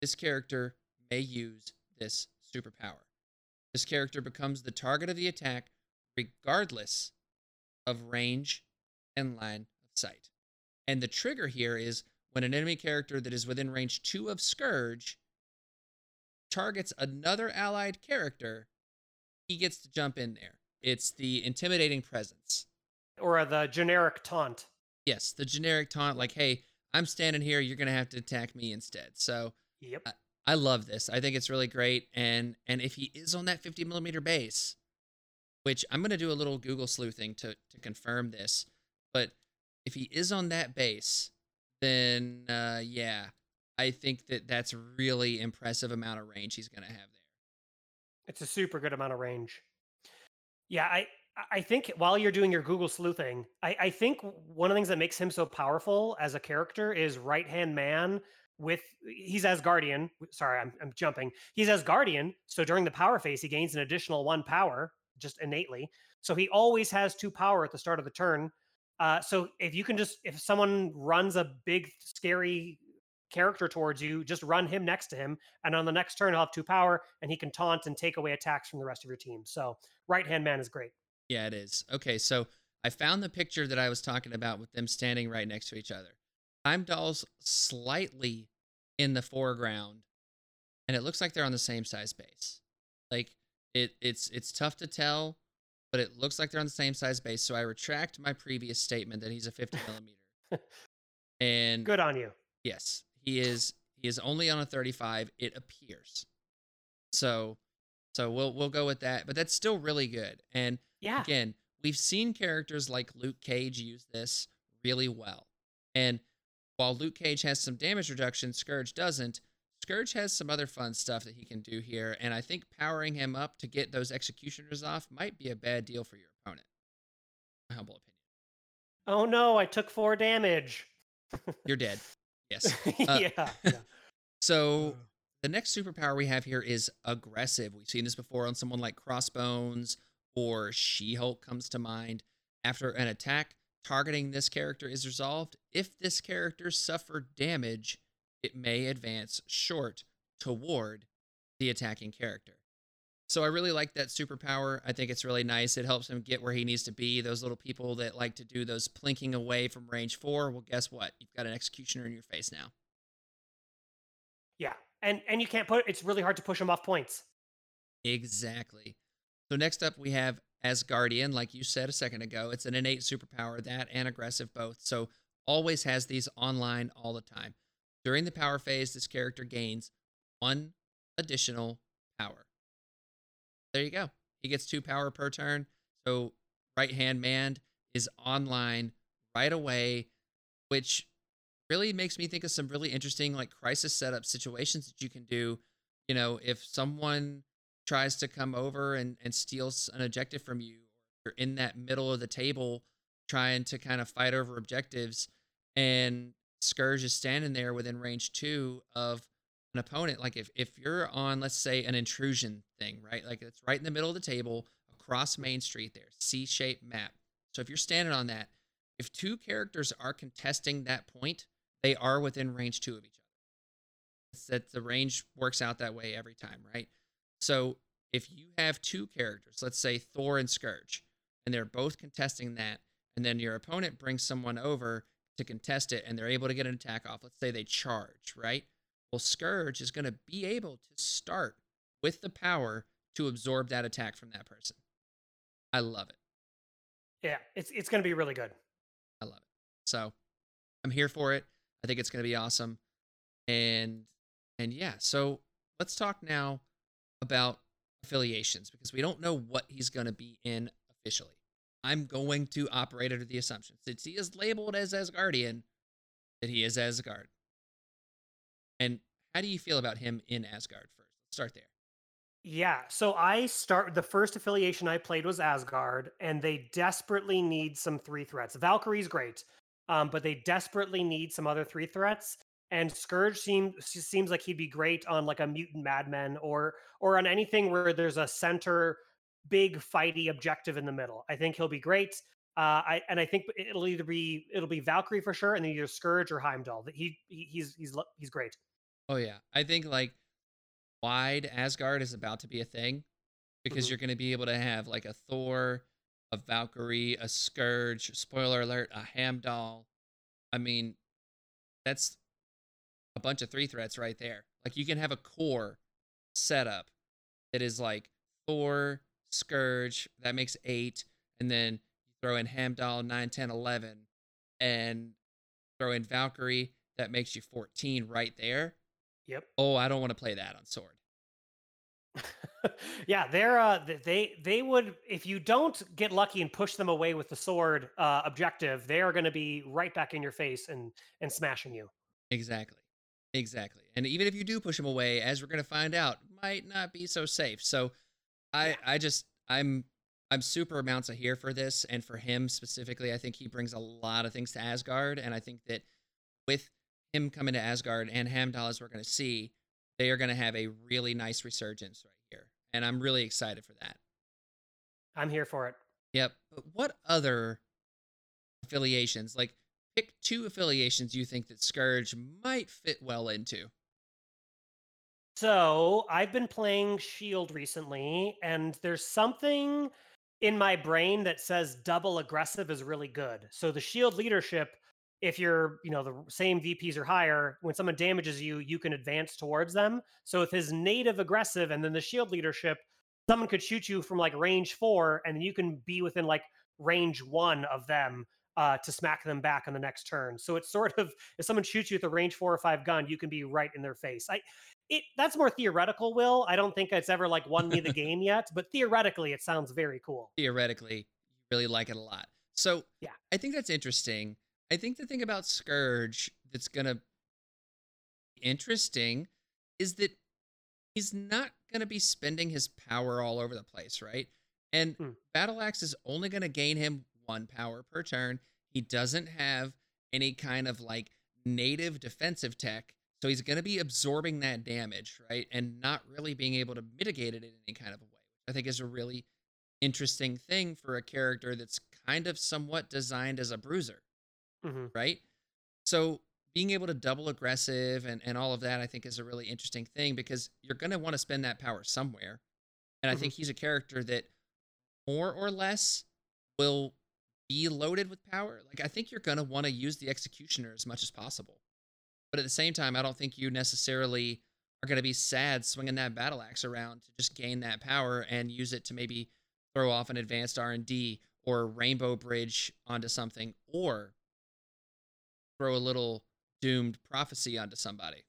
this character may use this superpower. This character becomes the target of the attack regardless of range and line of sight. And the trigger here is when an enemy character that is within range 2 of Scourge targets another allied character, he gets to jump in there. It's the intimidating presence. Or the generic taunt. Yes, the generic taunt, like, hey, I'm standing here, you're going to have to attack me instead. So yep. I love this. I think it's really great. And if he is on that 50 millimeter base, which I'm going to do a little Google sleuthing to confirm this, but if he is on that base, then yeah, I think that that's really impressive amount of range he's going to have there. It's a super good amount of range. Yeah, I think while you're doing your Google sleuthing, I think one of the things that makes him so powerful as a character is Right Hand Man. He's Asgardian. Sorry, I'm jumping. He's Asgardian, so during the power phase, he gains an additional 1 power just innately. So he always has 2 power at the start of the turn. So if someone runs a big scary character towards you, just run him next to him, and on the next turn, he'll have 2 power, and he can taunt and take away attacks from the rest of your team. So Right Hand Man is great. Yeah, it is. Okay, so I found the picture that I was talking about with them standing right next to each other. Heimdall's slightly in the foreground, and it looks like they're on the same size base. Like, it's tough to tell, but it looks like they're on the same size base, so I retract my previous statement that he's a 50 millimeter. And good on you. Yes, he is only on a 35, it appears. So we'll go with that, but that's still really good. And yeah. Again, we've seen characters like Luke Cage use this really well. And while Luke Cage has some damage reduction, Scourge doesn't. Scourge has some other fun stuff that he can do here, and I think powering him up to get those executioners off might be a bad deal for your opponent. My humble opinion. Oh no, I took 4 damage. You're dead. Yes. Yeah. So the next superpower we have here is aggressive. We've seen this before on someone like Crossbones or She-Hulk comes to mind. After an attack targeting this character is resolved, if this character suffered damage, it may advance short toward the attacking character. So I really like that superpower. I think it's really nice. It helps him get where he needs to be. Those little people that like to do those plinking away from range 4, well, guess what? You've got an executioner in your face now. Yeah, and you can't it's really hard to push him off points. Exactly. So next up, we have Asgardian, like you said a second ago. It's an innate superpower, that and aggressive both, so always has these online all the time. During the power phase, this character gains 1 additional power. There you go. He gets 2 power per turn, so Right Hand Man is online right away, which really makes me think of some really interesting like crisis setup situations that you can do. You know, if someone tries to come over and steals an objective from you, or you're in that middle of the table trying to kind of fight over objectives, and Scourge is standing there within range 2 of an opponent. Like if you're on, let's say, an intrusion thing, right? Like it's right in the middle of the table across Main Street there, C-shaped map. So if you're standing on that, if 2 characters are contesting that point, they are within range 2 of each other. It's that the range works out that way every time, right? So if you have 2 characters, let's say Thor and Scourge, and they're both contesting that, and then your opponent brings someone over to contest it, and they're able to get an attack off. Let's say they charge, right? Well, Scourge is going to be able to start with the power to absorb that attack from that person. I love it. Yeah, it's going to be really good. I love it. So I'm here for it. I think it's going to be awesome. And yeah, so let's talk now about affiliations, because we don't know what he's going to be in officially. I'm going to operate under the assumption, since he is labeled as Asgardian, that he is Asgard. And how do you feel about him in Asgard first? Let's start there. Yeah, so the first affiliation I played was Asgard, and they desperately need some three threats. Valkyrie's great, but they desperately need some other three threats. And Scourge seems like he'd be great on like a mutant Mad Men or on anything where there's a center big fighty objective in the middle. I think he'll be great. I think it'll be Valkyrie for sure, and then either Scourge or Heimdall. He's great. Oh yeah, I think like wide Asgard is about to be a thing because you're going to be able to have like a Thor, a Valkyrie, a Scourge, spoiler alert, a Heimdall. I mean, that's a bunch of three threats right there. Like you can have a core setup that is like Thor, Scourge, that makes 8, and then throw in Heimdall 9, 10, 11, and throw in Valkyrie, that makes you 14 right there. Yep. Oh, I don't want to play that on Sword. Yeah, they're they would, if you don't get lucky and push them away with the Sword objective, they are going to be right back in your face and smashing you. Exactly. And even if you do push them away, as we're going to find out, might not be so safe. So I'm super amounts of here for this, and for him specifically, I think he brings a lot of things to Asgard, and I think that with him coming to Asgard and Heimdall, as we're going to see, they are going to have a really nice resurgence right here. And I'm really excited for that. I'm here for it. Yep. But what other affiliations, like pick 2 affiliations you think that Scourge might fit well into? So I've been playing S.H.I.E.L.D. recently, and there's something in my brain that says double aggressive is really good. So the S.H.I.E.L.D. leadership, if you're, the same VPs or higher, when someone damages you, you can advance towards them. So with his native aggressive and then the shield leadership, someone could shoot you from like range 4, and then you can be within like range 1 of them to smack them back on the next turn. So it's sort of, if someone shoots you with a range 4 or 5 gun, you can be right in their face. That's more theoretical, Will. I don't think it's ever like won me the game yet, but theoretically, it sounds very cool. Theoretically, you really like it a lot. So yeah, I think that's interesting. I think the thing about Scourge that's going to be interesting is that he's not going to be spending his power all over the place, right? And Battle Axe is only going to gain him 1 power per turn. He doesn't have any kind of like native defensive tech, so he's going to be absorbing that damage, right? And not really being able to mitigate it in any kind of a way. I think is a really interesting thing for a character that's kind of somewhat designed as a bruiser. Mm-hmm. Right? So being able to double aggressive and all of that, I think, is a really interesting thing because you're going to want to spend that power somewhere. And I think he's a character that more or less will be loaded with power. Like, I think you're going to want to use the Executioner as much as possible. But at the same time, I don't think you necessarily are going to be sad swinging that battle axe around to just gain that power and use it to maybe throw off an advanced R&D or Rainbow Bridge onto something, or throw a little Doomed Prophecy onto somebody.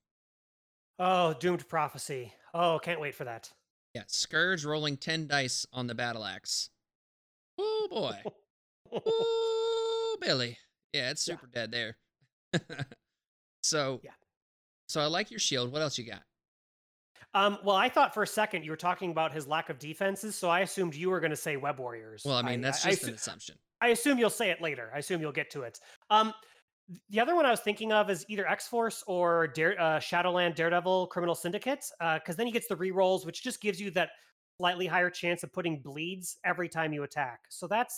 Oh, Doomed Prophecy. Oh, can't wait for that. Yeah, Scourge rolling 10 dice on the battle axe. Oh, boy. Oh, Billy. Yeah, it's super dead there. So I like your shield. What else you got? Well, I thought for a second you were talking about his lack of defenses, so I assumed you were going to say Web Warriors. Well, I mean, that's just an assumption. I assume you'll say it later. I assume you'll get to it. The other one I was thinking of is either X-Force or Shadowland Daredevil Criminal Syndicate, because then he gets the rerolls, which just gives you that slightly higher chance of putting bleeds every time you attack. So that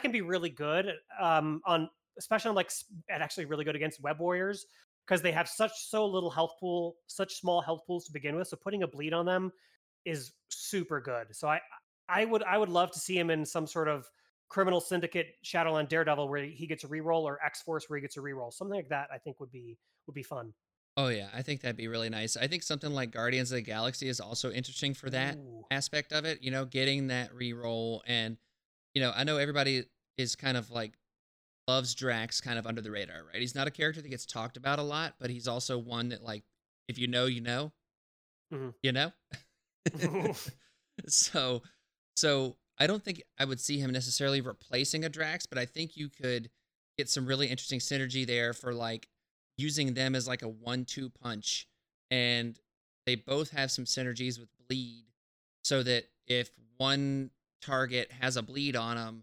can be really good, especially really good against Web Warriors, because they have such small health pools to begin with. So putting a bleed on them is super good. So I would love to see him in some sort of Criminal Syndicate, Shadowland Daredevil, where he gets a reroll, or X-Force where he gets a reroll. Something like that, I think, would be fun. Oh, yeah. I think that'd be really nice. I think something like Guardians of the Galaxy is also interesting for that aspect of it, getting that reroll. And, I know everybody is kind of like loves Drax kind of under the radar, right? He's not a character that gets talked about a lot, but he's also one that, like, if you know, you know. Mm-hmm. You know? So I don't think I would see him necessarily replacing a Drax, but I think you could get some really interesting synergy there for like using them as like a 1-2 punch. And they both have some synergies with bleed so that if one target has a bleed on them,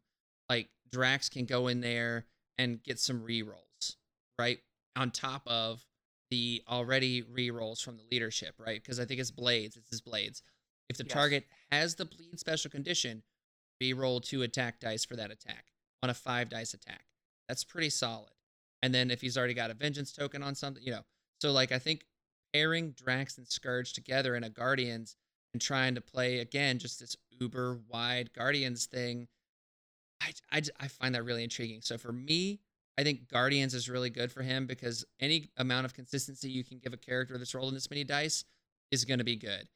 like Drax can go in there and get some rerolls, right? On top of the already rerolls from the leadership, right? Because I think it's Blades. It's his Blades. If the target has the bleed special condition, reroll 2 attack dice for that attack on a 5-dice attack. That's pretty solid. And then if he's already got a vengeance token on something, you know. So, like, I think pairing Drax and Scourge together in a Guardians and trying to play, again, just this uber-wide Guardians thing, I find that really intriguing. So for me, I think Guardians is really good for him because any amount of consistency you can give a character that's rolling this many dice is going to be good.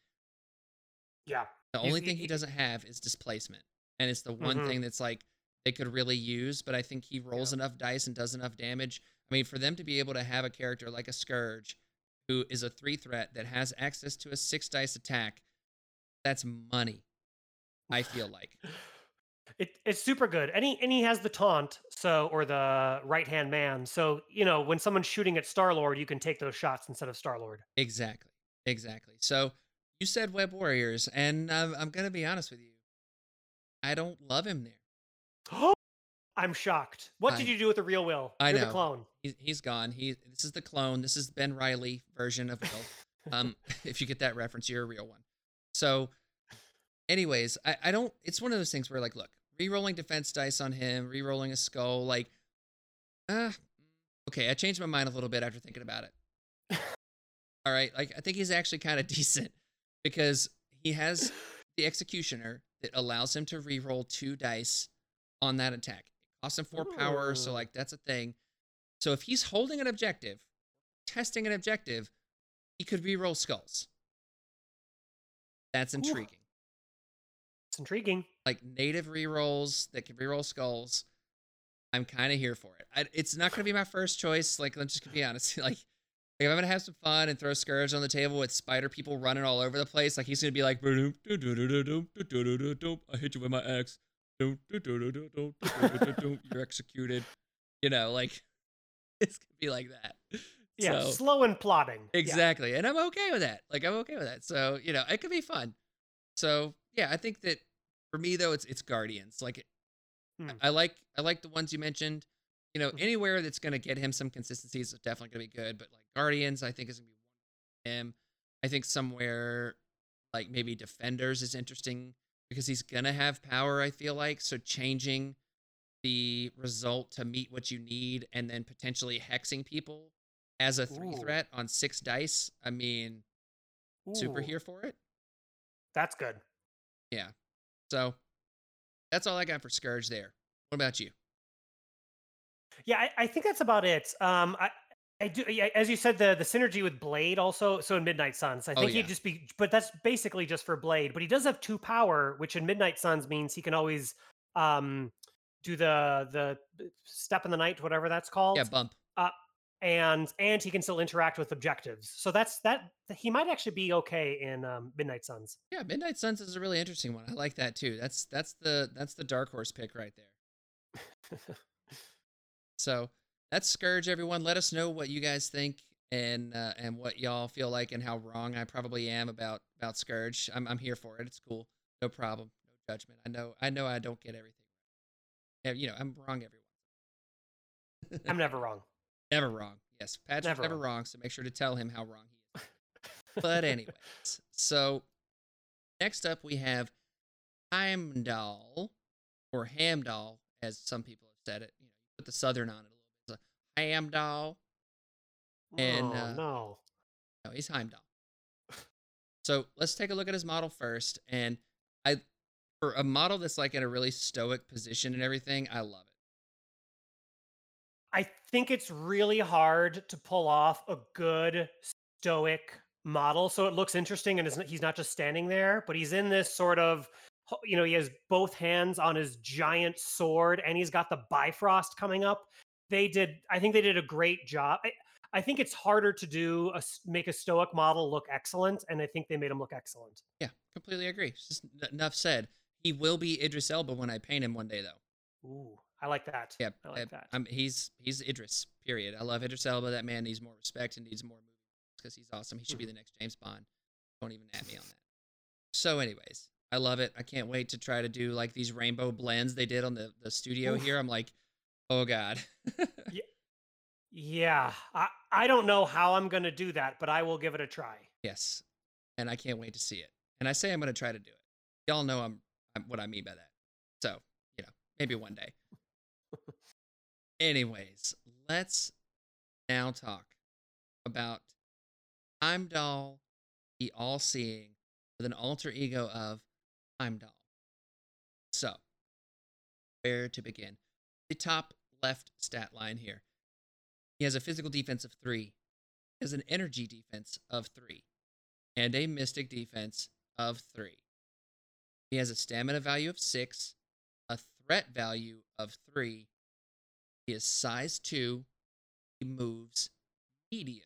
Yeah. The only thing he doesn't have is displacement. And it's the one thing that's like they could really use, but I think he rolls enough dice and does enough damage. I mean, for them to be able to have a character like a Scourge who is a 3-threat that has access to a 6-dice attack, that's money, I feel like. It's super good. And he has the taunt, so, or the right-hand man. So, you know, when someone's shooting at Star-Lord, you can take those shots instead of Star-Lord. Exactly. So you said Web Warriors, and I'm going to be honest with you. I don't love him there. Oh, I'm shocked. What did you do with the real Will? You're the clone. He's gone. This is the clone. This is Ben Reilly version of Will. If you get that reference, you're a real one. So anyways, I don't, it's one of those things where, like, look, re-rolling defense dice on him, re-rolling a skull, like, okay, I changed my mind a little bit after thinking about it. All right, like, I think he's actually kind of decent because he has the Executioner that allows him to re-roll 2 dice on that attack. It costs him 4 power, so, like, that's a thing. So if he's holding an objective, testing an objective, he could re-roll skulls. That's intriguing. Ooh. It's intriguing. Like, native rerolls that can reroll skulls, I'm kind of here for it. It's not going to be my first choice. Like, I'm just going to be honest. Like, if I'm going to have some fun and throw Scourge on the table with spider people running all over the place, like, he's going to be like, I hit you with my axe. You're executed. You know, like, it's going to be like that. Yeah, so, slow and plodding. Exactly. Yeah. And I'm okay with that. Like, I'm okay with that. So, you know, it could be fun. So, yeah, I think that for me though, it's Guardians. Like, I like the ones you mentioned. You know, anywhere that's going to get him some consistency is definitely going to be good. But like Guardians, I think is going to be one of him. I think somewhere like maybe Defenders is interesting because he's going to have power. I feel like so changing the result to meet what you need and then potentially hexing people as a 3-threat on 6 dice. I mean, super here for it. That's good. Yeah. So that's all I got for Scourge there. What about you? Yeah, I think that's about it. I do, as you said, the synergy with Blade also, so in Midnight Suns, I think he'd just be, but that's basically just for Blade, but he does have 2 power, which in Midnight Suns means he can always do the step in the night, whatever that's called. Yeah, bump. And he can still interact with objectives. So that's that. He might actually be okay in Midnight Suns. Yeah, Midnight Suns is a really interesting one. I like that too. That's the dark horse pick right there. So that's Scourge, everyone. Let us know what you guys think and what y'all feel like and how wrong I probably am about Scourge. I'm here for it. It's cool. No problem. No judgment. I know I don't get everything. You know, I'm wrong every once. I'm never wrong. Never wrong. Yes, Patrick's never wrong, so make sure to tell him how wrong he is. But anyways, so next up we have Heimdall, or Hamdall, as some people have said it. You know, put the Southern on it a little bit. It's a Heimdall. And, no, he's Heimdall. So let's take a look at his model first. And for a model that's like in a really stoic position and everything, I love it. I think it's really hard to pull off a good stoic model. So it looks interesting and he's not just standing there, but he's in this sort of, you know, he has both hands on his giant sword and he's got the Bifrost coming up. I think they did a great job. I think it's harder to make a stoic model look excellent. And I think they made him look excellent. Yeah, completely agree. It's just enough said. He will be Idris Elba when I paint him one day though. Ooh. I like that. Yeah, I like that. He's Idris, period. I love Idris Elba. That man needs more respect and needs more movies because he's awesome. He should be the next James Bond. Don't even at me on that. So anyways, I love it. I can't wait to try to do like these rainbow blends they did on the studio here. I'm like, oh God. Yeah. I don't know how I'm going to do that, but I will give it a try. Yes. And I can't wait to see it. And I say I'm going to try to do it. Y'all know I'm what I mean by that. So, you know, maybe one day. Anyways, let's now talk about Heimdall, the all-seeing, with an alter ego of Heimdall. So, where to begin? The top left stat line here. He has a physical defense of 3. He has an energy defense of 3. And a mystic defense of 3. He has a stamina value of 6. A threat value of 3. He is size 2. He moves medium.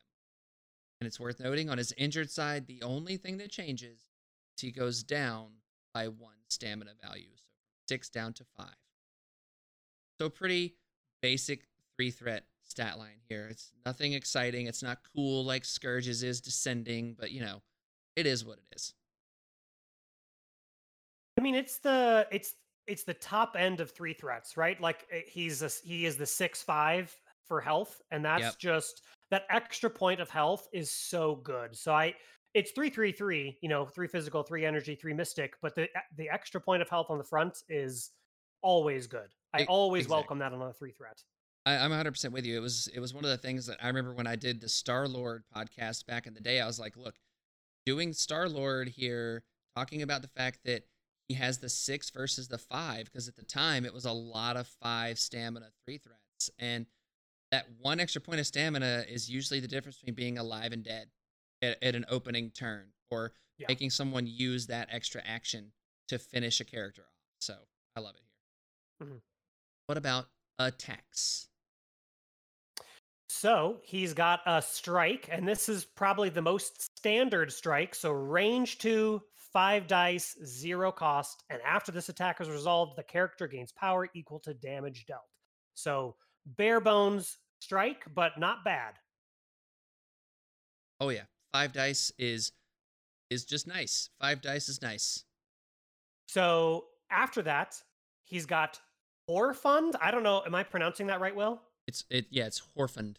And it's worth noting, on his injured side, the only thing that changes is he goes down by 1 stamina value. So 6 down to 5. So pretty basic 3 threat stat line here. It's nothing exciting. It's not cool like Scourge's is descending, but you know, it is what it is. I mean, it's the top end of 3 threats, right? Like he is the 6'5" for health, and that's just that extra point of health is so good. So it's 3-3-3, you know, 3 physical, 3 energy, 3 mystic, but the extra point of health on the front is always good. I always welcome that on a 3 threat. I'm 100% with you. It was one of the things that I remember when I did the Star-Lord podcast back in the day. I was like, look, doing Star-Lord here, talking about the fact that he has the 6 versus the 5, because at the time it was a lot of 5 stamina, 3 threats. And that 1 extra point of stamina is usually the difference between being alive and dead at an opening turn, or making someone use that extra action to finish a character off. So I love it here. Mm-hmm. What about attacks? So he's got a strike, and this is probably the most standard strike. So range 2, 5 dice, 0 cost. And after this attack is resolved, the character gains power equal to damage dealt. So bare bones strike, but not bad. Oh yeah. 5 dice is just nice. 5 dice is nice. So after that, he's got Horfund. I don't know. Am I pronouncing that right, Will? It's Horfund.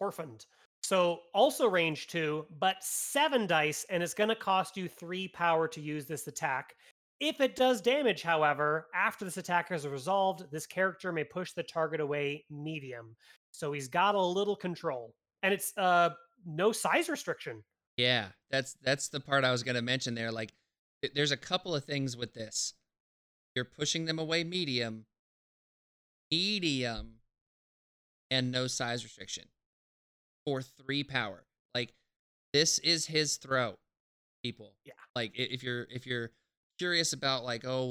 Horfund. So also range 2, but 7 dice, and it's going to cost you 3 power to use this attack. If it does damage, however, after this attack is resolved, this character may push the target away medium. So he's got a little control, and it's no size restriction. Yeah, that's the part I was going to mention there. Like, there's a couple of things with this. You're pushing them away medium. And no size restriction for 3 power. Like, this is his throw, people. Yeah. Like, if you're curious about like, oh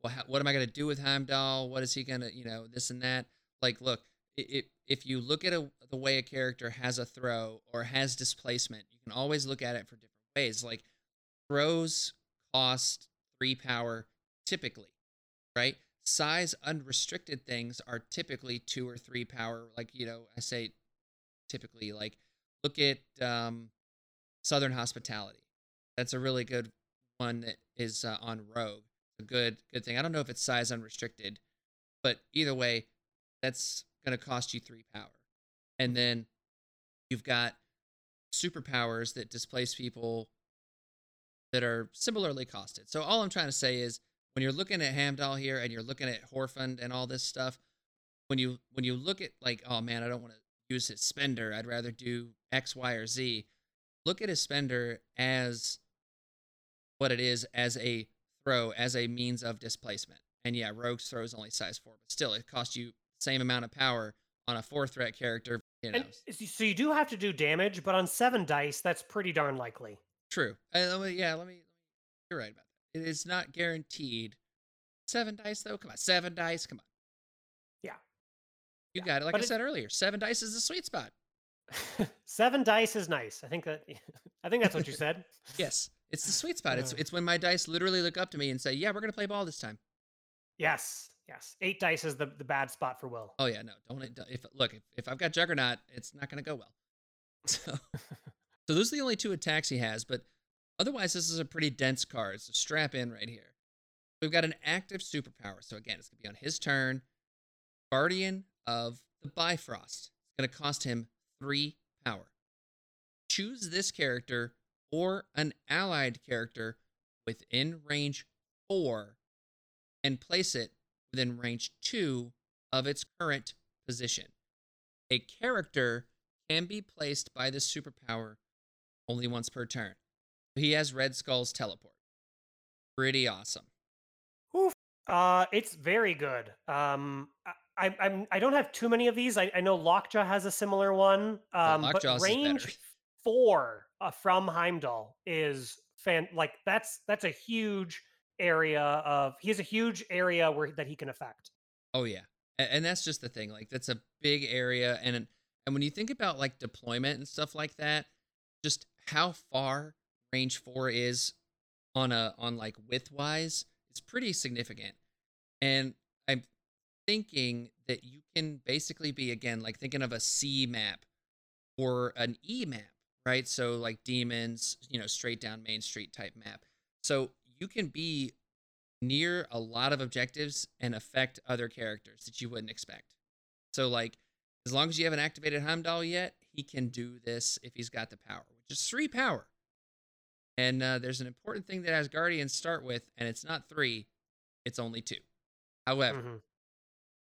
well, what am I gonna do with Heimdall? What is he gonna, you know, this and that? Like, look, if you look at the way a character has a throw or has displacement, you can always look at it for different ways. Like, throws cost 3 power typically, right? Size unrestricted things are typically 2 or 3 power. Like, you know, I say typically, like, look at Southern Hospitality. That's a really good one that is on Rogue. A good thing. I don't know if it's size unrestricted, but either way, that's going to cost you 3 power. And then you've got superpowers that displace people that are similarly costed. So all I'm trying to say is, when you're looking at Heimdall here and you're looking at Horfund and all this stuff, when you look at like, oh man, I don't want to use his spender, I'd rather do X, Y, or Z, look at his spender as what it is, as a throw, as a means of displacement. And yeah, Rogue's throw is only size 4, but still, it costs you the same amount of power on a 4 threat character. You know. And so you do have to do damage, but on 7 dice, that's pretty darn likely. True. You're right about that. It is not guaranteed. 7 dice, though? Come on. 7 dice? Come on. Yeah. You got it. Like I said earlier, 7 dice is the sweet spot. 7 dice is nice. I think that's what you said. Yes. It's the sweet spot. It's when my dice literally look up to me and say, yeah, we're going to play ball this time. Yes. Yes. 8 dice is the bad spot for Will. Oh, yeah. No. If I've got Juggernaut, it's not going to go well. So those are the only 2 attacks he has, but Otherwise, this is a pretty dense card, so strap in right here. We've got an active superpower. So again, it's going to be on his turn. Guardian of the Bifrost. It's going to cost him 3 power. Choose this character or an allied character within range 4 and place it within range 2 of its current position. A character can be placed by this superpower only once per turn. He has Red Skull's teleport. Pretty awesome. Oof. It's very good. I don't have too many of these. I know Lockjaw has a similar one. But range 4 from Heimdall is that's a huge area of. He has a huge area that he can affect. Oh yeah, and that's just the thing. Like that's a big area, and when you think about like deployment and stuff like that, just how far range 4 is on width wise, it's pretty significant. And I'm thinking that you can basically be, again, like thinking of a C map or an E map, right? So like demons, straight down Main Street type map. So you can be near a lot of objectives and affect other characters that you wouldn't expect. So like, as long as you haven't activated Heimdall yet, he can do this if he's got the power, which is 3 power. And there's an important thing that Asgardians start with, and it's not 3, it's only 2. However,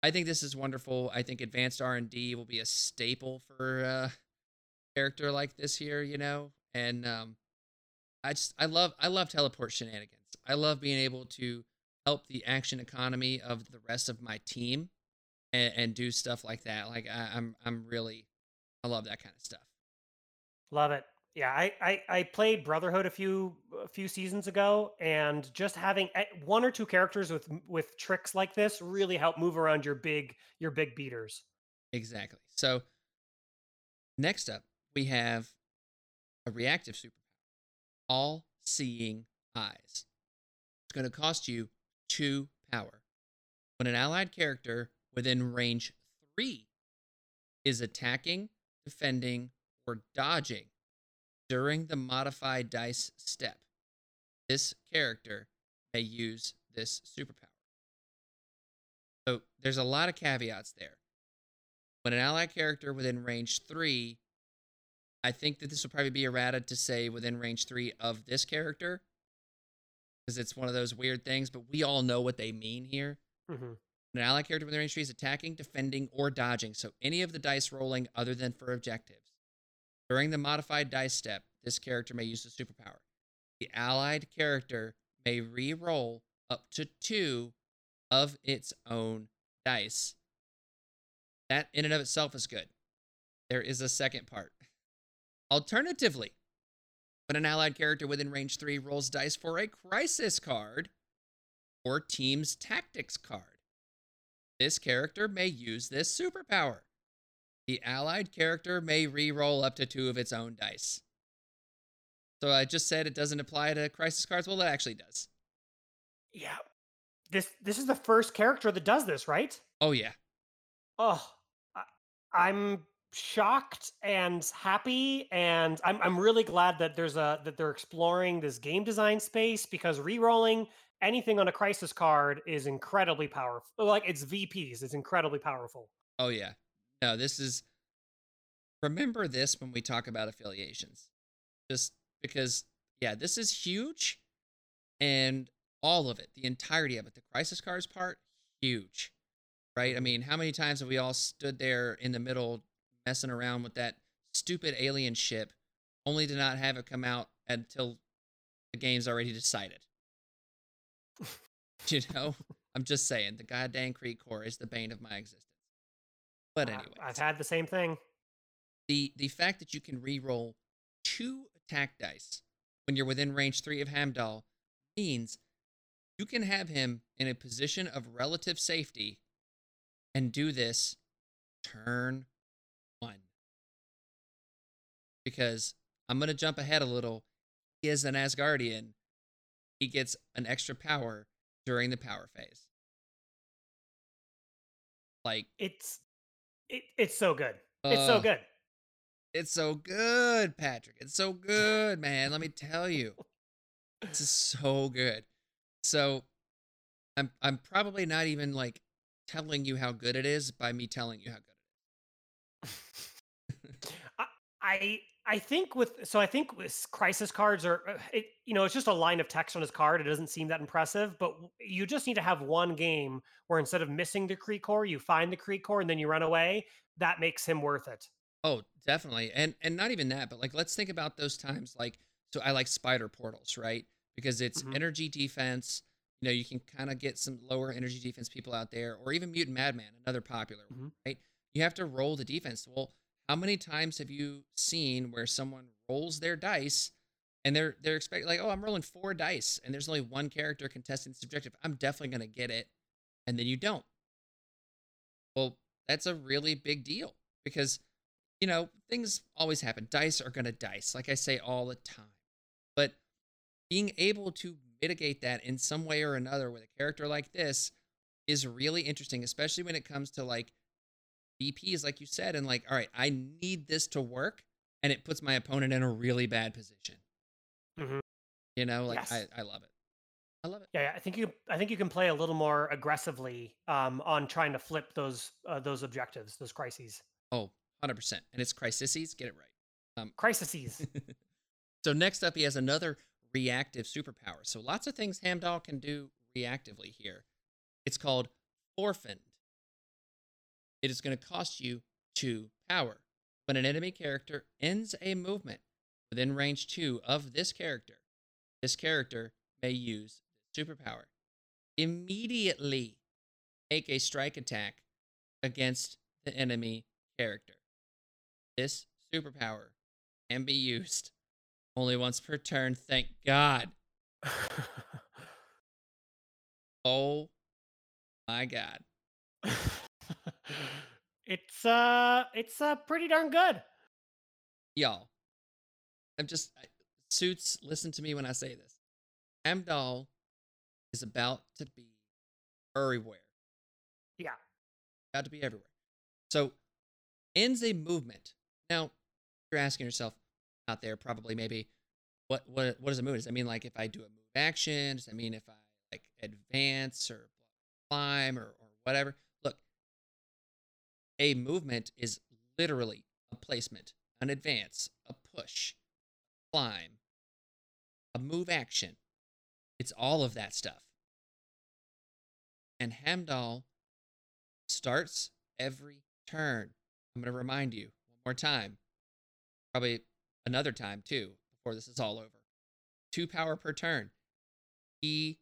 I think this is wonderful. I think advanced R&D will be a staple for a character like this here, And I love teleport shenanigans. I love being able to help the action economy of the rest of my team and do stuff like that. Like I love that kind of stuff. Love it. Yeah, I played Brotherhood a few seasons ago, and just having 1 or 2 characters with tricks like this really help move around your big beaters. Exactly. So next up, we have a reactive superpower, All-Seeing Eyes. It's going to cost you 2 power. When an allied character within range 3 is attacking, defending, or dodging during the modified dice step, this character may use this superpower. So there's a lot of caveats there. When an ally character within range 3, I think that this will probably be errata to say within range 3 of this character, because it's one of those weird things, but we all know what they mean here. Mm-hmm. An ally character within range 3 is attacking, defending, or dodging, so any of the dice rolling other than for objectives. During the modified dice step, this character may use the superpower. The allied character may re-roll up to 2 of its own dice. That in and of itself is good. There is a second part. Alternatively, when an allied character within range 3 rolls dice for a crisis card or team's tactics card, this character may use this superpower. The allied character may re-roll up to 2 of its own dice. So I just said it doesn't apply to crisis cards. Well, it actually does. Yeah. This is the first character that does this, right? Oh, yeah. Oh, I'm shocked and happy, and I'm really glad that they're exploring this game design space, because re-rolling anything on a crisis card is incredibly powerful. Like, it's VPs. It's incredibly powerful. Oh, yeah. No, remember this when we talk about affiliations, just because, yeah, this is huge, and all of it, the entirety of it, the crisis cards part, huge, right? I mean, how many times have we all stood there in the middle messing around with that stupid alien ship only to not have it come out until the game's already decided? I'm just saying, the goddamn Creed Core is the bane of my existence. But anyway, I've had the same thing. The fact that you can re-roll 2 attack dice when you're within range 3 of Heimdall means you can have him in a position of relative safety and do this turn 1. Because I'm going to jump ahead a little. He is an Asgardian. He gets an extra power during the power phase. Like, It's so good. It's so good. It's so good, Patrick. It's so good, man. Let me tell you. This is so good. So I'm probably not even like telling you how good it is by me telling you how good it is. I think with crisis cards it's just a line of text on his card. It doesn't seem that impressive, but you just need to have one game where instead of missing the Kree core, you find the Kree core and then you run away. That makes him worth it. Oh, definitely. And not even that, but like, let's think about those times. Like, so I like spider portals, right? Because it's energy defense. You know, you can kind of get some lower energy defense people out there, or even Mutant Madman, another popular one, right? You have to roll the defense. Well, how many times have you seen where someone rolls their dice and they're expecting like, oh, I'm rolling 4 dice and there's only one character contesting this objective. I'm definitely going to get it. And then you don't. Well, that's a really big deal because, you know, things always happen. Dice are going to dice, like I say all the time. But being able to mitigate that in some way or another with a character like this is really interesting, especially when it comes to like, BPs, like you said, and like, all right, I need this to work, and it puts my opponent in a really bad position. You know, like yes. I love it. I love it. Yeah, I think you can play a little more aggressively on trying to flip those objectives, those crises. Oh, 100%. And it's crises. Get it right. Crises. So next up, he has another reactive superpower. So lots of things Heimdall can do reactively here. It's called Horfund. It is going to cost you 2 power. When an enemy character ends a movement within range 2 of this character may use superpower. Immediately make a strike attack against the enemy character. This superpower can be used only once per turn. Thank God. Oh my God. It's pretty darn good, y'all. Suits, listen to me when I say this. Heimdall is about to be everywhere. Yeah, about to be everywhere. So ends a movement. Now you're asking yourself out there, probably maybe, what does a move? Does that mean like if I do a move action? Does that mean if I like advance or climb or whatever? A movement is literally a placement, an advance, a push, a climb, a move action. It's all of that stuff. And Heimdall starts every turn. I'm going to remind you one more time, probably another time too, before this is all over. 2 power per turn. He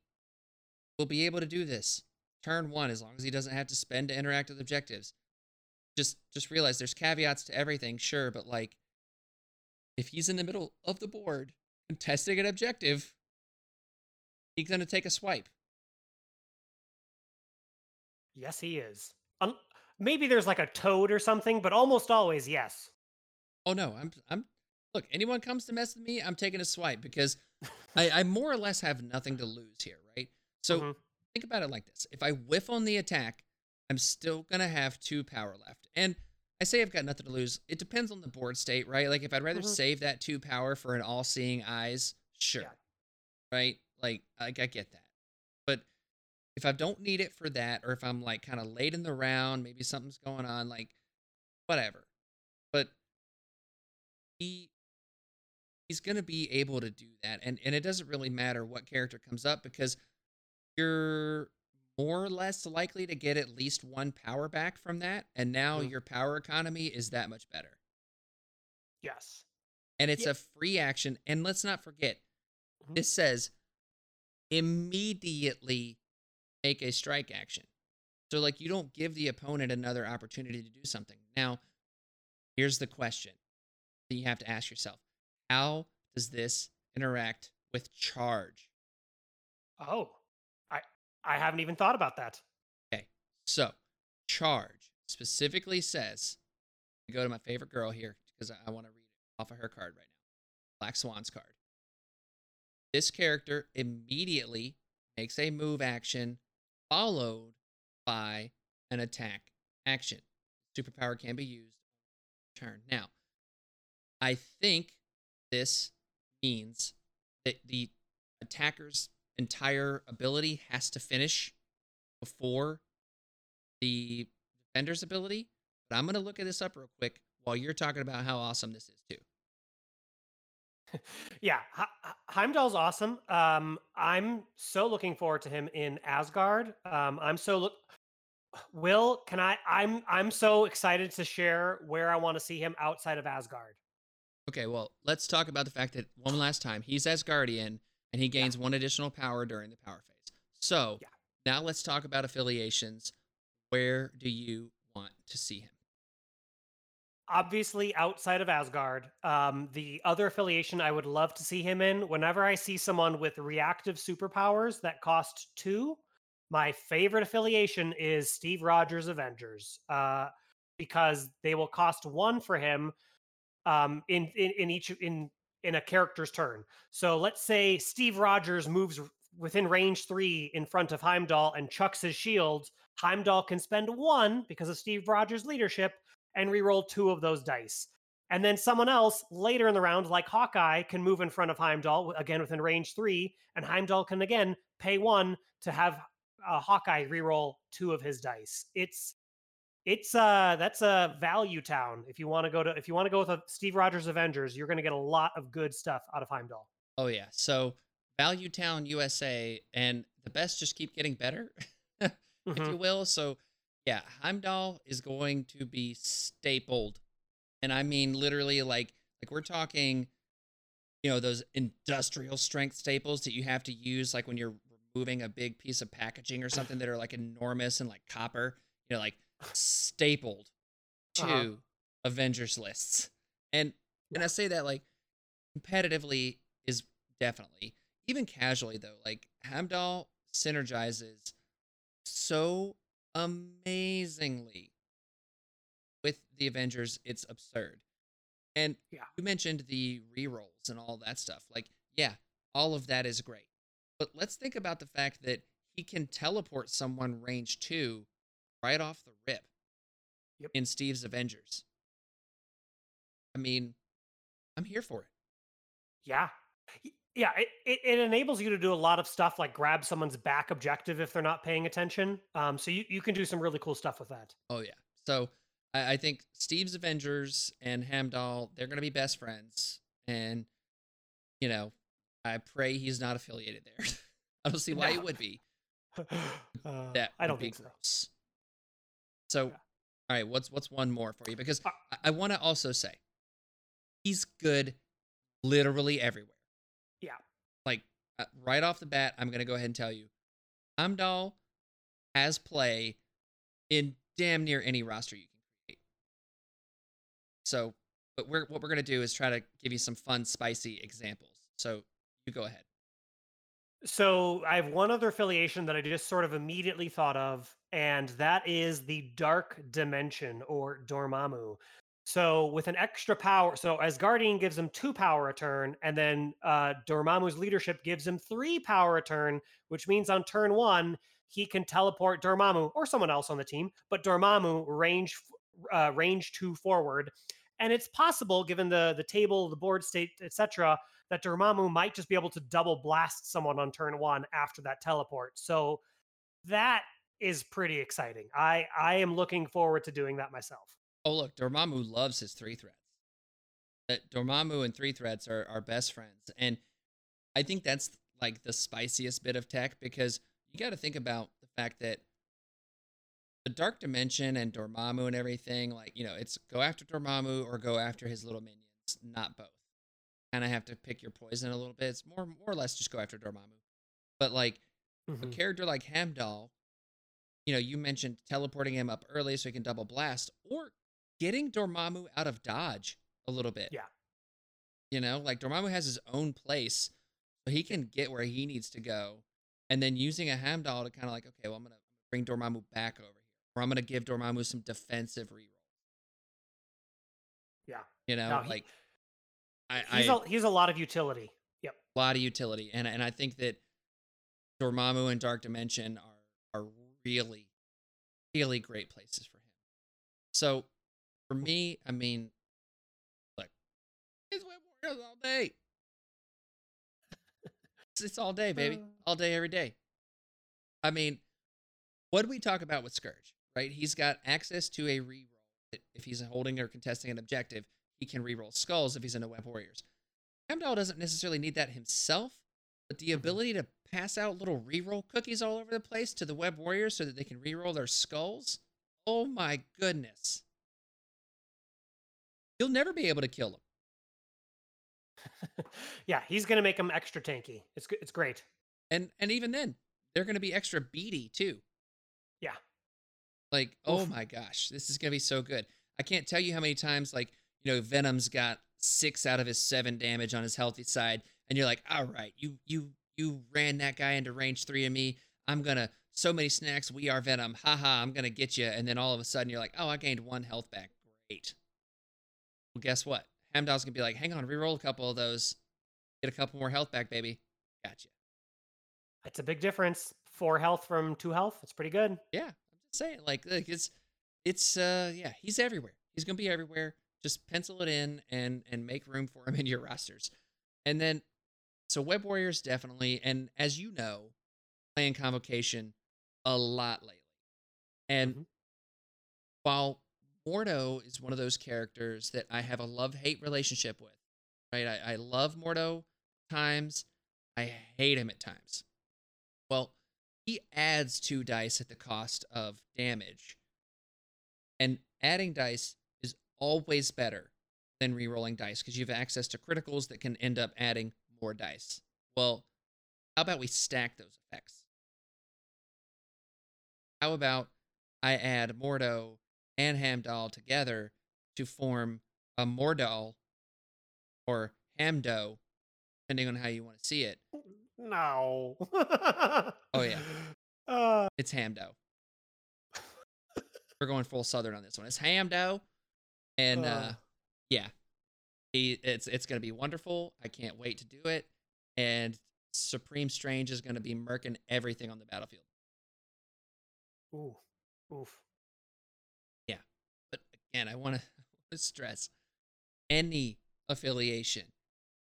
will be able to do this turn 1 as long as he doesn't have to spend to interact with objectives. Just realize there's caveats to everything, sure, but like if he's in the middle of the board contesting an objective, he's going to take a swipe. Yes, he is. Maybe there's like a toad or something, but almost always, yes. Oh no, I'm. Look, anyone comes to mess with me, I'm taking a swipe because I more or less have nothing to lose here, right? So think about it like this: if I whiff on the attack, I'm still going to have 2 power left. And I say I've got nothing to lose. It depends on the board state, right? Like, if I'd rather save that 2 power for an all-seeing eyes, sure. Yeah. Right? Like, I get that. But if I don't need it for that, or if I'm, like, kind of late in the round, maybe something's going on, like, whatever. But he's going to be able to do that. And it doesn't really matter what character comes up, because you're more or less likely to get at least 1 power back from that, and now your power economy is that much better. Yes. And it's a free action, and let's not forget, this says immediately make a strike action. So, like, you don't give the opponent another opportunity to do something. Now, here's the question that you have to ask yourself. How does this interact with charge? Oh. I haven't even thought about that. Okay, so charge specifically says, I go to my favorite girl here because I want to read it off of her card right now, Black Swan's card. This character immediately makes a move action followed by an attack action. Superpower can be used on turn. Now, I think this means that the attacker's entire ability has to finish before the defender's ability. But I'm going to look at this up real quick while you're talking about how awesome this is, too. Yeah, Heimdall's awesome. I'm so looking forward to him in Asgard. I'm so excited to share where I want to see him outside of Asgard. Okay, well, let's talk about the fact that one last time, he's Asgardian, and he gains one additional power during the power phase. So, now let's talk about affiliations. Where do you want to see him? Obviously, outside of Asgard. The other affiliation I would love to see him in, whenever I see someone with reactive superpowers that cost 2, my favorite affiliation is Steve Rogers' Avengers, because they will cost 1 for him, in a character's turn. So let's say Steve Rogers moves within range 3 in front of Heimdall and chucks his shield. Heimdall can spend 1 because of Steve Rogers' leadership and reroll 2 of those dice. And then someone else later in the round, like Hawkeye, can move in front of Heimdall again within range 3, and Heimdall can again pay 1 to have Hawkeye reroll 2 of his dice. That's a value town. If you want to go with a Steve Rogers Avengers, you're going to get a lot of good stuff out of Heimdall. Oh yeah. So value town USA, and the best just keep getting better, if you will. So yeah, Heimdall is going to be stapled. And I mean, literally like we're talking, those industrial strength staples that you have to use, like when you're removing a big piece of packaging or something, that are like enormous and like copper, stapled to Avengers lists. And I say that like competitively is definitely, even casually though, like Heimdall synergizes so amazingly with the Avengers, it's absurd. And you mentioned the rerolls and all that stuff. Like, yeah, all of that is great. But let's think about the fact that he can teleport someone range 2 right off the rip in Steve's Avengers. I mean, I'm here for it. Yeah, it enables you to do a lot of stuff, like grab someone's back objective if they're not paying attention. So you can do some really cool stuff with that. Oh, yeah. So I think Steve's Avengers and Heimdall, they're going to be best friends. And, I pray he's not affiliated there. I don't see why it would be. I don't think so. So, all right, what's one more for you? Because I want to also say, he's good literally everywhere. Yeah. Like, right off the bat, I'm going to go ahead and tell you, Heimdall has play in damn near any roster you can create. So, but what we're going to do is try to give you some fun, spicy examples. So, you go ahead. So I have one other affiliation that I just sort of immediately thought of, and that is the Dark Dimension, or Dormammu. So with an extra power, so Asgardian gives him 2 power a turn, and then Dormammu's leadership gives him 3 power a turn, which means on turn 1, he can teleport Dormammu, or someone else on the team, but Dormammu range 2 forward. And it's possible, given the table, the board state, etc., that Dormammu might just be able to double blast someone on turn 1 after that teleport. So that is pretty exciting. I am looking forward to doing that myself. Oh, look, Dormammu loves his 3 threats. Dormammu and 3 threats are best friends. And I think that's like the spiciest bit of tech, because you got to think about the fact that the Dark Dimension and Dormammu and everything, like, it's go after Dormammu or go after his little minions, not both. Kind of have to pick your poison a little bit. It's more or less just go after Dormammu. But like a character like Heimdall, you mentioned teleporting him up early so he can double blast, or getting Dormammu out of dodge a little bit. Yeah. Like Dormammu has his own place, so he can get where he needs to go. And then using a Heimdall to kind of like, okay, well, I'm going to bring Dormammu back over here, or I'm going to give Dormammu some defensive rerolls. Yeah. He's a lot of utility. Yep. A lot of utility. And I think that Dormammu and Dark Dimension are really, really great places for him. So for me, I mean, look, he's with Warriors all day. It's all day, baby. All day, every day. I mean, what do we talk about with Scourge, right? He's got access to a reroll. If he's holding or contesting an objective, he can reroll skulls if he's into Web Warriors. Heimdall doesn't necessarily need that himself, but the ability to pass out little reroll cookies all over the place to the Web Warriors so that they can reroll their skulls? Oh my goodness. You'll never be able to kill him. Yeah, he's going to make them extra tanky. It's great. And even then, they're going to be extra beady too. Yeah. Like, oh my gosh, this is going to be so good. I can't tell you how many times, like, you know, Venom's got 6 out of his 7 damage on his healthy side, and you're like, all right, you ran that guy into range 3 of me. I'm going to, so many snacks, we are Venom. Haha, I'm going to get you. And then all of a sudden you're like, oh, I gained 1 health back. Great. Well, guess what? Heimdall's going to be like, hang on, reroll a couple of those. Get a couple more health back, baby. Gotcha. That's a big difference. 4 health from 2 health. It's pretty good. Yeah. I'm just saying, like it's yeah, he's everywhere. He's going to be everywhere. Just pencil it in and make room for him in your rosters. And then, so Web Warriors definitely, and as you know, playing Convocation a lot lately. And while Mordo is one of those characters that I have a love-hate relationship with, right? I love Mordo at times. I hate him at times. Well, he adds 2 dice at the cost of damage. And adding dice is always better than re-rolling dice because you have access to criticals that can end up adding more dice. Well, how about we stack those effects? How about I add Mordo and Heimdall together to form a Mordal or Hamdo, depending on how you want to see it. No. Oh, yeah. It's Hamdo. We're going full Southern on this one. It's Hamdo. And, yeah, it's going to be wonderful. I can't wait to do it. And Supreme Strange is going to be murking everything on the battlefield. Ooh. Oof. And I want to stress, any affiliation,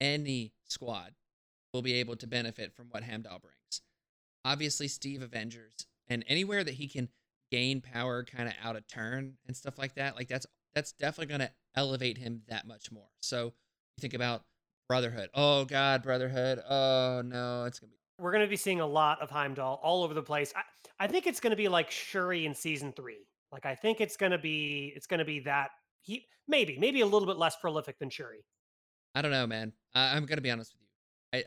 any squad will be able to benefit from what Heimdall brings. Obviously, Steve Avengers, and anywhere that he can gain power kind of out of turn and stuff like that, like that's definitely going to elevate him that much more. So you think about Brotherhood. Oh, God, Brotherhood. Oh, no, it's going to be. We're going to be seeing a lot of Heimdall all over the place. I think it's going to be like Shuri in season 3. Like, I think it's gonna be that he maybe a little bit less prolific than Shuri. I don't know, man. I'm gonna be honest with you.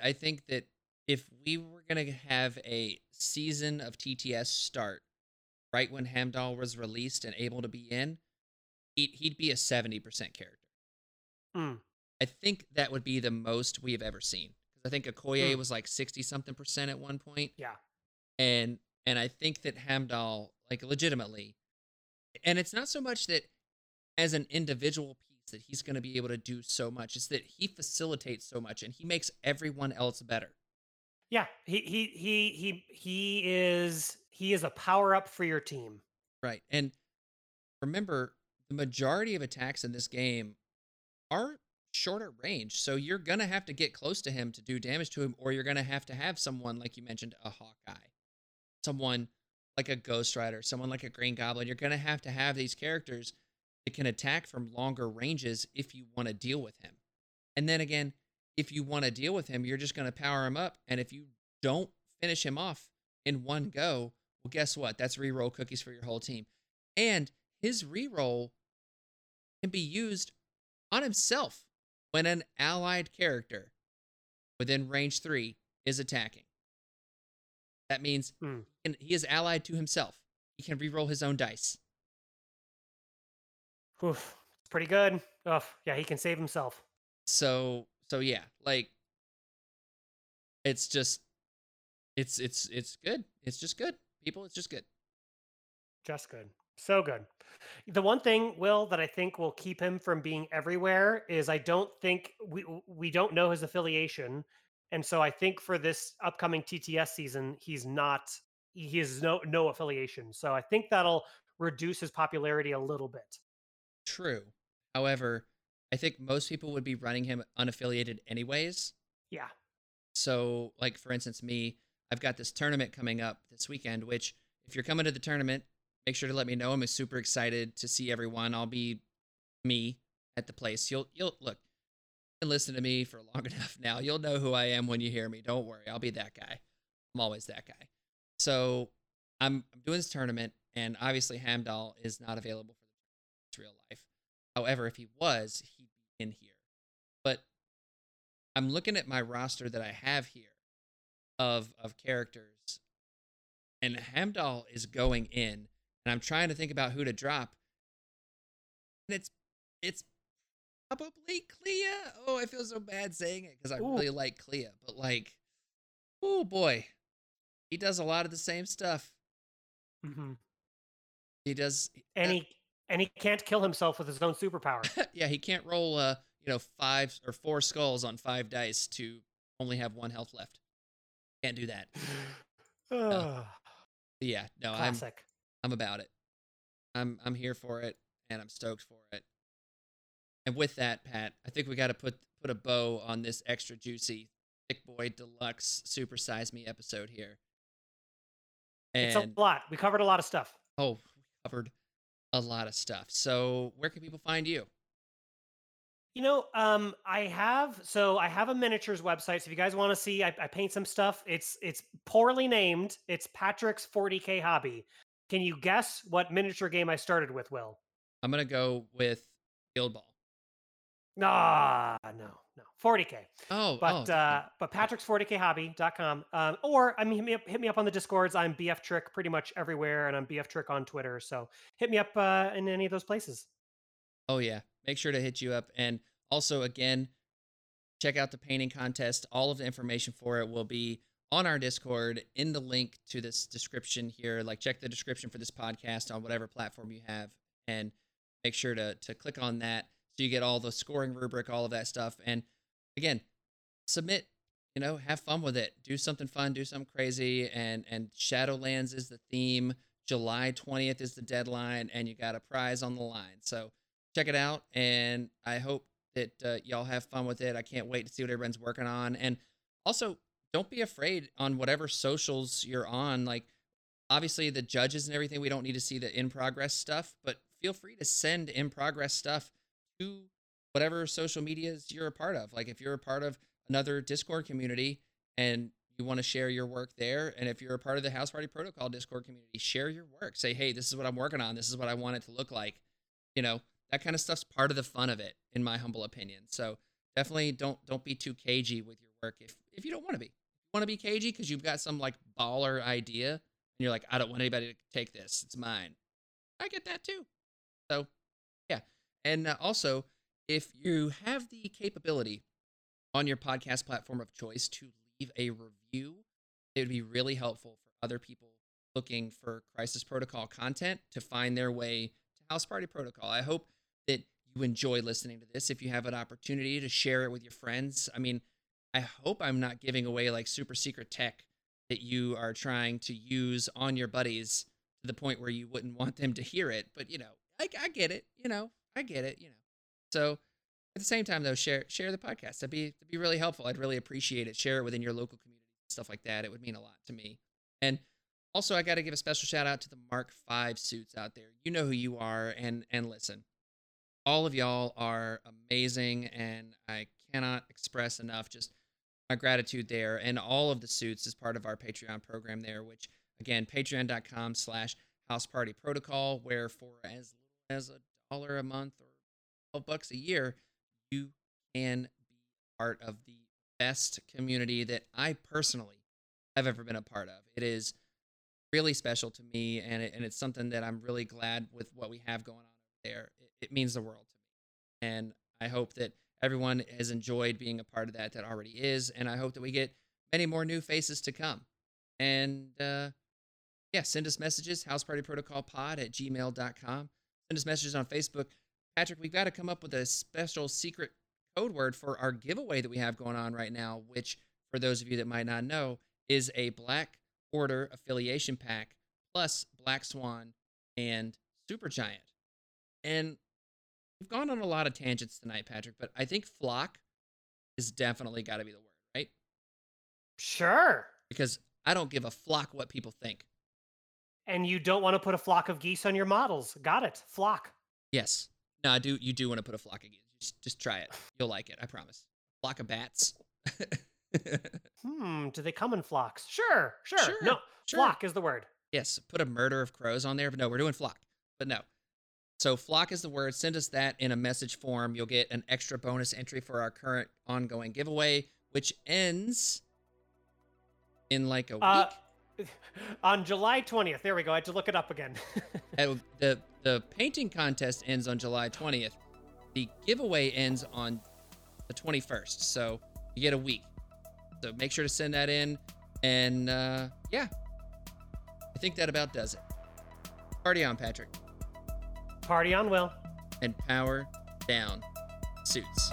I think that if we were gonna have a season of TTS start right when Heimdall was released and able to be in, he'd be a 70% character. Mm. I think that would be the most we've ever seen. I think Okoye was like 60-something% at one point. Yeah, and I think that Heimdall, like, legitimately. And it's not so much that as an individual piece that he's going to be able to do so much. It's that he facilitates so much and he makes everyone else better. Yeah, he is a power up for your team. Right. And remember, the majority of attacks in this game are shorter range. So you're going to have to get close to him to do damage to him, or you're going to have someone, like you mentioned, a Hawkeye, someone like a Ghost Rider, someone like a Green Goblin. You're going to have these characters that can attack from longer ranges if you want to deal with him. And then again, if you want to deal with him, you're just going to power him up. And if you don't finish him off in one go, well, guess what? That's reroll cookies for your whole team. And his reroll can be used on himself when an allied character within range 3 is attacking. That means he is allied to himself. He can reroll his own dice. Oof, pretty good. Oh, yeah, he can save himself. So yeah, like, it's just, it's good. It's just good, people. It's just good. Just good. So good. The one thing, Will, that I think will keep him from being everywhere is I don't think we don't know his affiliation. And so I think for this upcoming TTS season, he has no affiliation. So I think that'll reduce his popularity a little bit. True. However, I think most people would be running him unaffiliated anyways. Yeah. So, like, for instance, me, I've got this tournament coming up this weekend, which, if you're coming to the tournament, make sure to let me know. I'm super excited to see everyone. I'll be me at the place. You'll look, you've been listening to me for long enough now. You'll know who I am when you hear me. Don't worry. I'll be that guy. I'm always that guy. So I'm doing this tournament, and obviously Heimdall is not available for his real life. However, if he was, he'd be in here. But I'm looking at my roster that I have here of characters, and Heimdall is going in, and I'm trying to think about who to drop. And it's probably Clea. Oh, I feel so bad saying it because I really like Clea, but like, oh boy, he does a lot of the same stuff. Mm-hmm. He does, and he can't kill himself with his own superpower. Yeah, he can't roll five or four skulls on five dice to only have one health left. Can't do that. Yeah, no, classic. I'm about it. I'm here for it, and I'm stoked for it. And with that, Pat, I think we got to put a bow on this extra juicy Thick Boy Deluxe Super Size Me episode here. And, it's a lot. We covered a lot of stuff. Oh, we covered a lot of stuff. So where can people find you? You know, I have a miniatures website. So if you guys want to see, I paint some stuff. It's poorly named. It's Patrick's 40K Hobby. Can you guess what miniature game I started with, Will? I'm going to go with Guild Ball. No. 40K. But patricks40khobby.com. Hit me up on the Discords. I'm BF Trick pretty much everywhere, and I'm BF Trick on Twitter. So hit me up in any of those places. Oh yeah, make sure to hit you up, and also again, check out the painting contest. All of the information for it will be on our Discord in the link to this description here. Like, check the description for this podcast on whatever platform you have, and make sure to click on that. So you get all the scoring rubric, all of that stuff. And again, submit, have fun with it. Do something fun, do something crazy. And Shadowlands is the theme. July 20th is the deadline, and you got a prize on the line. So check it out. And I hope that y'all have fun with it. I can't wait to see what everyone's working on. And also, don't be afraid on whatever socials you're on. Like, obviously the judges and everything, we don't need to see the in progress stuff, but feel free to send in progress stuff to whatever social medias you're a part of. Like, if you're a part of another Discord community and you want to share your work there, and if you're a part of the House Party Protocol Discord community, share your work. Say, hey, this is what I'm working on. This is what I want it to look like. That kind of stuff's part of the fun of it, in my humble opinion. So definitely don't be too cagey with your work if you don't want to be. You want to be cagey because you've got some, like, baller idea, and you're like, I don't want anybody to take this. It's mine. I get that too. So, yeah. And also, if you have the capability on your podcast platform of choice to leave a review, it would be really helpful for other people looking for Crisis Protocol content to find their way to House Party Protocol. I hope that you enjoy listening to this. If you have an opportunity to share it with your friends, I mean, I hope I'm not giving away, like, super secret tech that you are trying to use on your buddies to the point where you wouldn't want them to hear it. But, I get it, I get it, So at the same time, though, share the podcast. That'd be really helpful. I'd really appreciate it. Share it within your local community, stuff like that. It would mean a lot to me. And also, I got to give a special shout out to the Mark V suits out there. You know who you are, and listen, all of y'all are amazing, and I cannot express enough just my gratitude there. And all of the suits is part of our Patreon program there, which again, patreon.com/House Party Protocol, where for as little as $1 a month or $12 a year, you can be part of the best community that I personally have ever been a part of. It is really special to me, and it's something that I'm really glad with what we have going on there. It means the world to me, and I hope that everyone has enjoyed being a part of that already is, and I hope that we get many more new faces to come. And send us messages, housepartyprotocolpod@gmail.com. Send us messages on Facebook. Patrick, we've got to come up with a special secret code word for our giveaway that we have going on right now, which, for those of you that might not know, is a Black Order affiliation pack plus Black Swan and Supergiant. And we've gone on a lot of tangents tonight, Patrick, but I think flock is definitely got to be the word, right? Sure. Because I don't give a flock what people think. And you don't want to put a flock of geese on your models. Got it. Flock. Yes. No, I do. You do want to put a flock of geese. Just try it. You'll like it. I promise. Flock of bats. Do they come in flocks? Sure. Sure. No. Sure. Flock is the word. Yes. Put a murder of crows on there. But no, we're doing flock. But no. So flock is the word. Send us that in a message form. You'll get an extra bonus entry for our current ongoing giveaway, which ends in like a week. On July 20th. There we go. I had to look it up again. The painting contest ends on July 20th. The giveaway ends on the 21st. So you get a week. So make sure to send that in. And yeah, I think that about does it. Party on, Patrick. Party on, Will. And power down, suits.